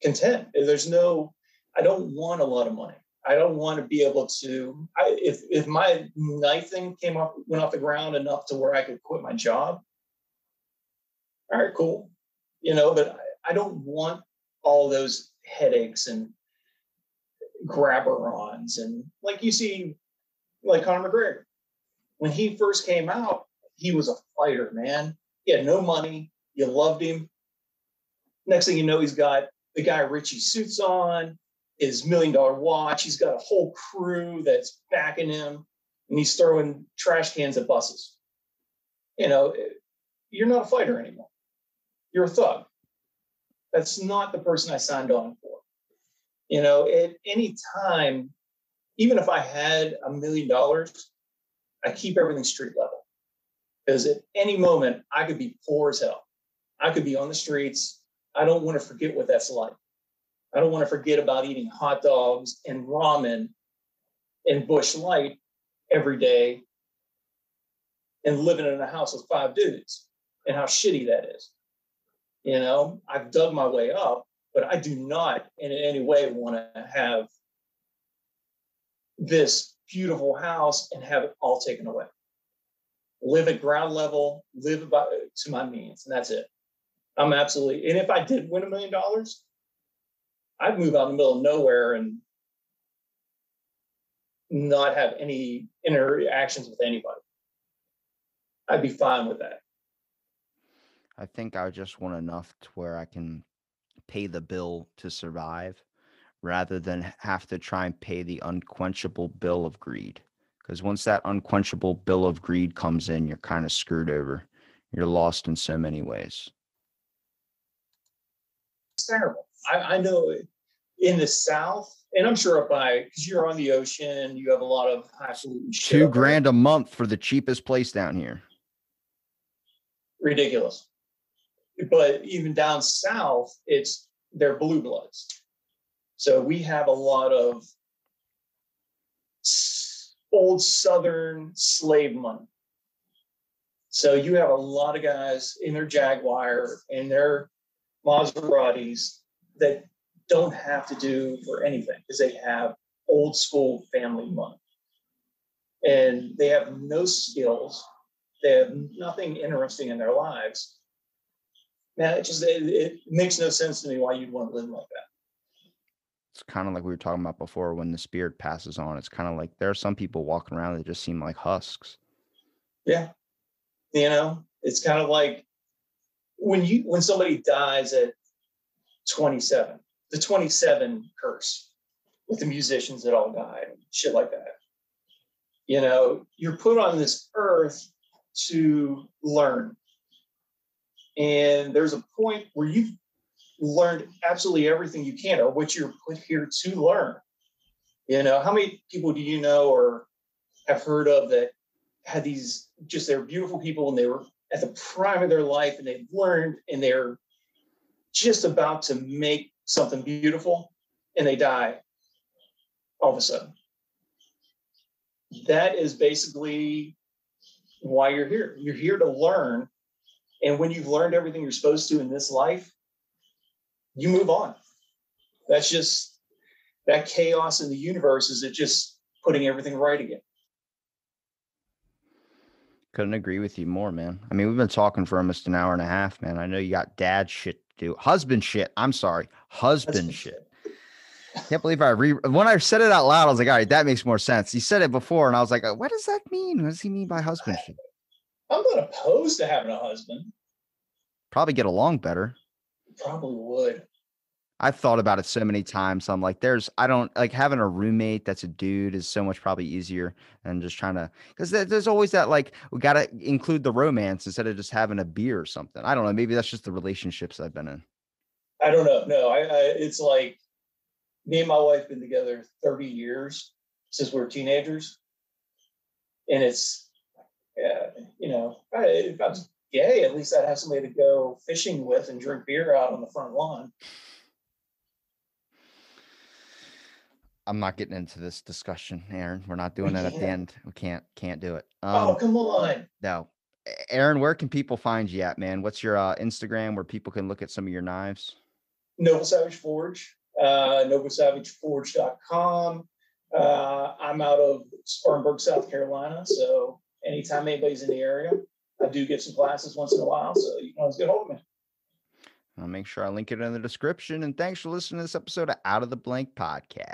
content. There's no, I don't want a lot of money. I don't want to be able to, I, if if my knife thing came off, went off the ground enough to where I could quit my job, all right, cool. You know, but I, I don't want all those headaches and grabber-ons. And like you see, like Conor McGregor, when he first came out, he was a fighter, man. He had no money. You loved him. Next thing you know, he's got the Guy Ritchie suits on, his million dollar watch. He's got a whole crew that's backing him, and he's throwing trash cans at buses. You know, you're not a fighter anymore. You're a thug. That's not the person I signed on for. You know, at any time, even if I had a million dollars, I keep everything street level, because at any moment I could be poor as hell. I could be on the streets. I don't want to forget what that's like. I don't want to forget about eating hot dogs and ramen and Bush Light every day and living in a house with five dudes and how shitty that is. You know, I've dug my way up, but I do not in any way want to have this beautiful house and have it all taken away. Live at ground level, live about, to my means, and that's it. I'm absolutely, and if I did win a million dollars, I'd move out in the middle of nowhere and not have any interactions with anybody. I'd be fine with that. I think I just want enough to where I can pay the bill to survive rather than have to try and pay the unquenchable bill of greed. Because once that unquenchable bill of greed comes in, you're kind of screwed over. You're lost in so many ways. It's terrible. I, I know in the South, and I'm sure up by, because you're on the ocean, you have a lot of highfalutin shit. Two grand a month for the cheapest place down here. Ridiculous. But even down South, it's they're blue bloods. So we have a lot of old Southern slave money. So you have a lot of guys in their Jaguar and their Maseratis that don't have to do for anything because they have old school family money. And they have no skills. They have nothing interesting in their lives. Man, it just it, it makes no sense to me why you'd want to live like that. It's kind of like we were talking about before when the spirit passes on. It's kind of like there are some people walking around that just seem like husks. Yeah. You know, it's kind of like when you when somebody dies at twenty-seven, the twenty-seven curse with the musicians that all died and shit like that. You know, you're put on this earth to learn. And there's a point where you've learned absolutely everything you can or what you're put here to learn. You know, how many people do you know or have heard of that had these, just they're beautiful people and they were at the prime of their life and they've learned and they're just about to make something beautiful and they die all of a sudden. That is basically why you're here. You're here to learn. And when you've learned everything you're supposed to in this life, you move on. That's just, that chaos in the universe is it just putting everything right again. Couldn't agree with you more, man. I mean, we've been talking for almost an hour and a half, man. I know you got dad shit to do. Husband shit. I'm sorry. Husband, Husband shit. Can't believe I re when I said it out loud, I was like, all right, that makes more sense. He said it before, and I was like, what does that mean? What does he mean by husband shit? I'm not opposed to having a husband. Probably get along better. Probably would. I've thought about it so many times. I'm like, there's, I don't like having a roommate that's a dude is so much probably easier than just trying to, because there's always that, like, we got to include the romance instead of just having a beer or something. I don't know. Maybe that's just the relationships I've been in. I don't know. No, I, I it's like me and my wife have been together thirty years since we were teenagers. And it's, yeah, you know, if I was gay, at least I'd have somebody to go fishing with and drink beer out on the front lawn. I'm not getting into this discussion, Aaron. We're not doing that at the end. We can't, can't do it. Um, oh, come on. No. Aaron, where can people find you at, man? What's your uh, Instagram where people can look at some of your knives? Nova Savage Forge, uh, nova savage forge dot com. Uh, I'm out of Spartanburg, South Carolina. So anytime anybody's in the area, I do give some classes once in a while. So you can always get hold of me. I'll make sure I link it in the description. And thanks for listening to this episode of Out of the Blank Podcast.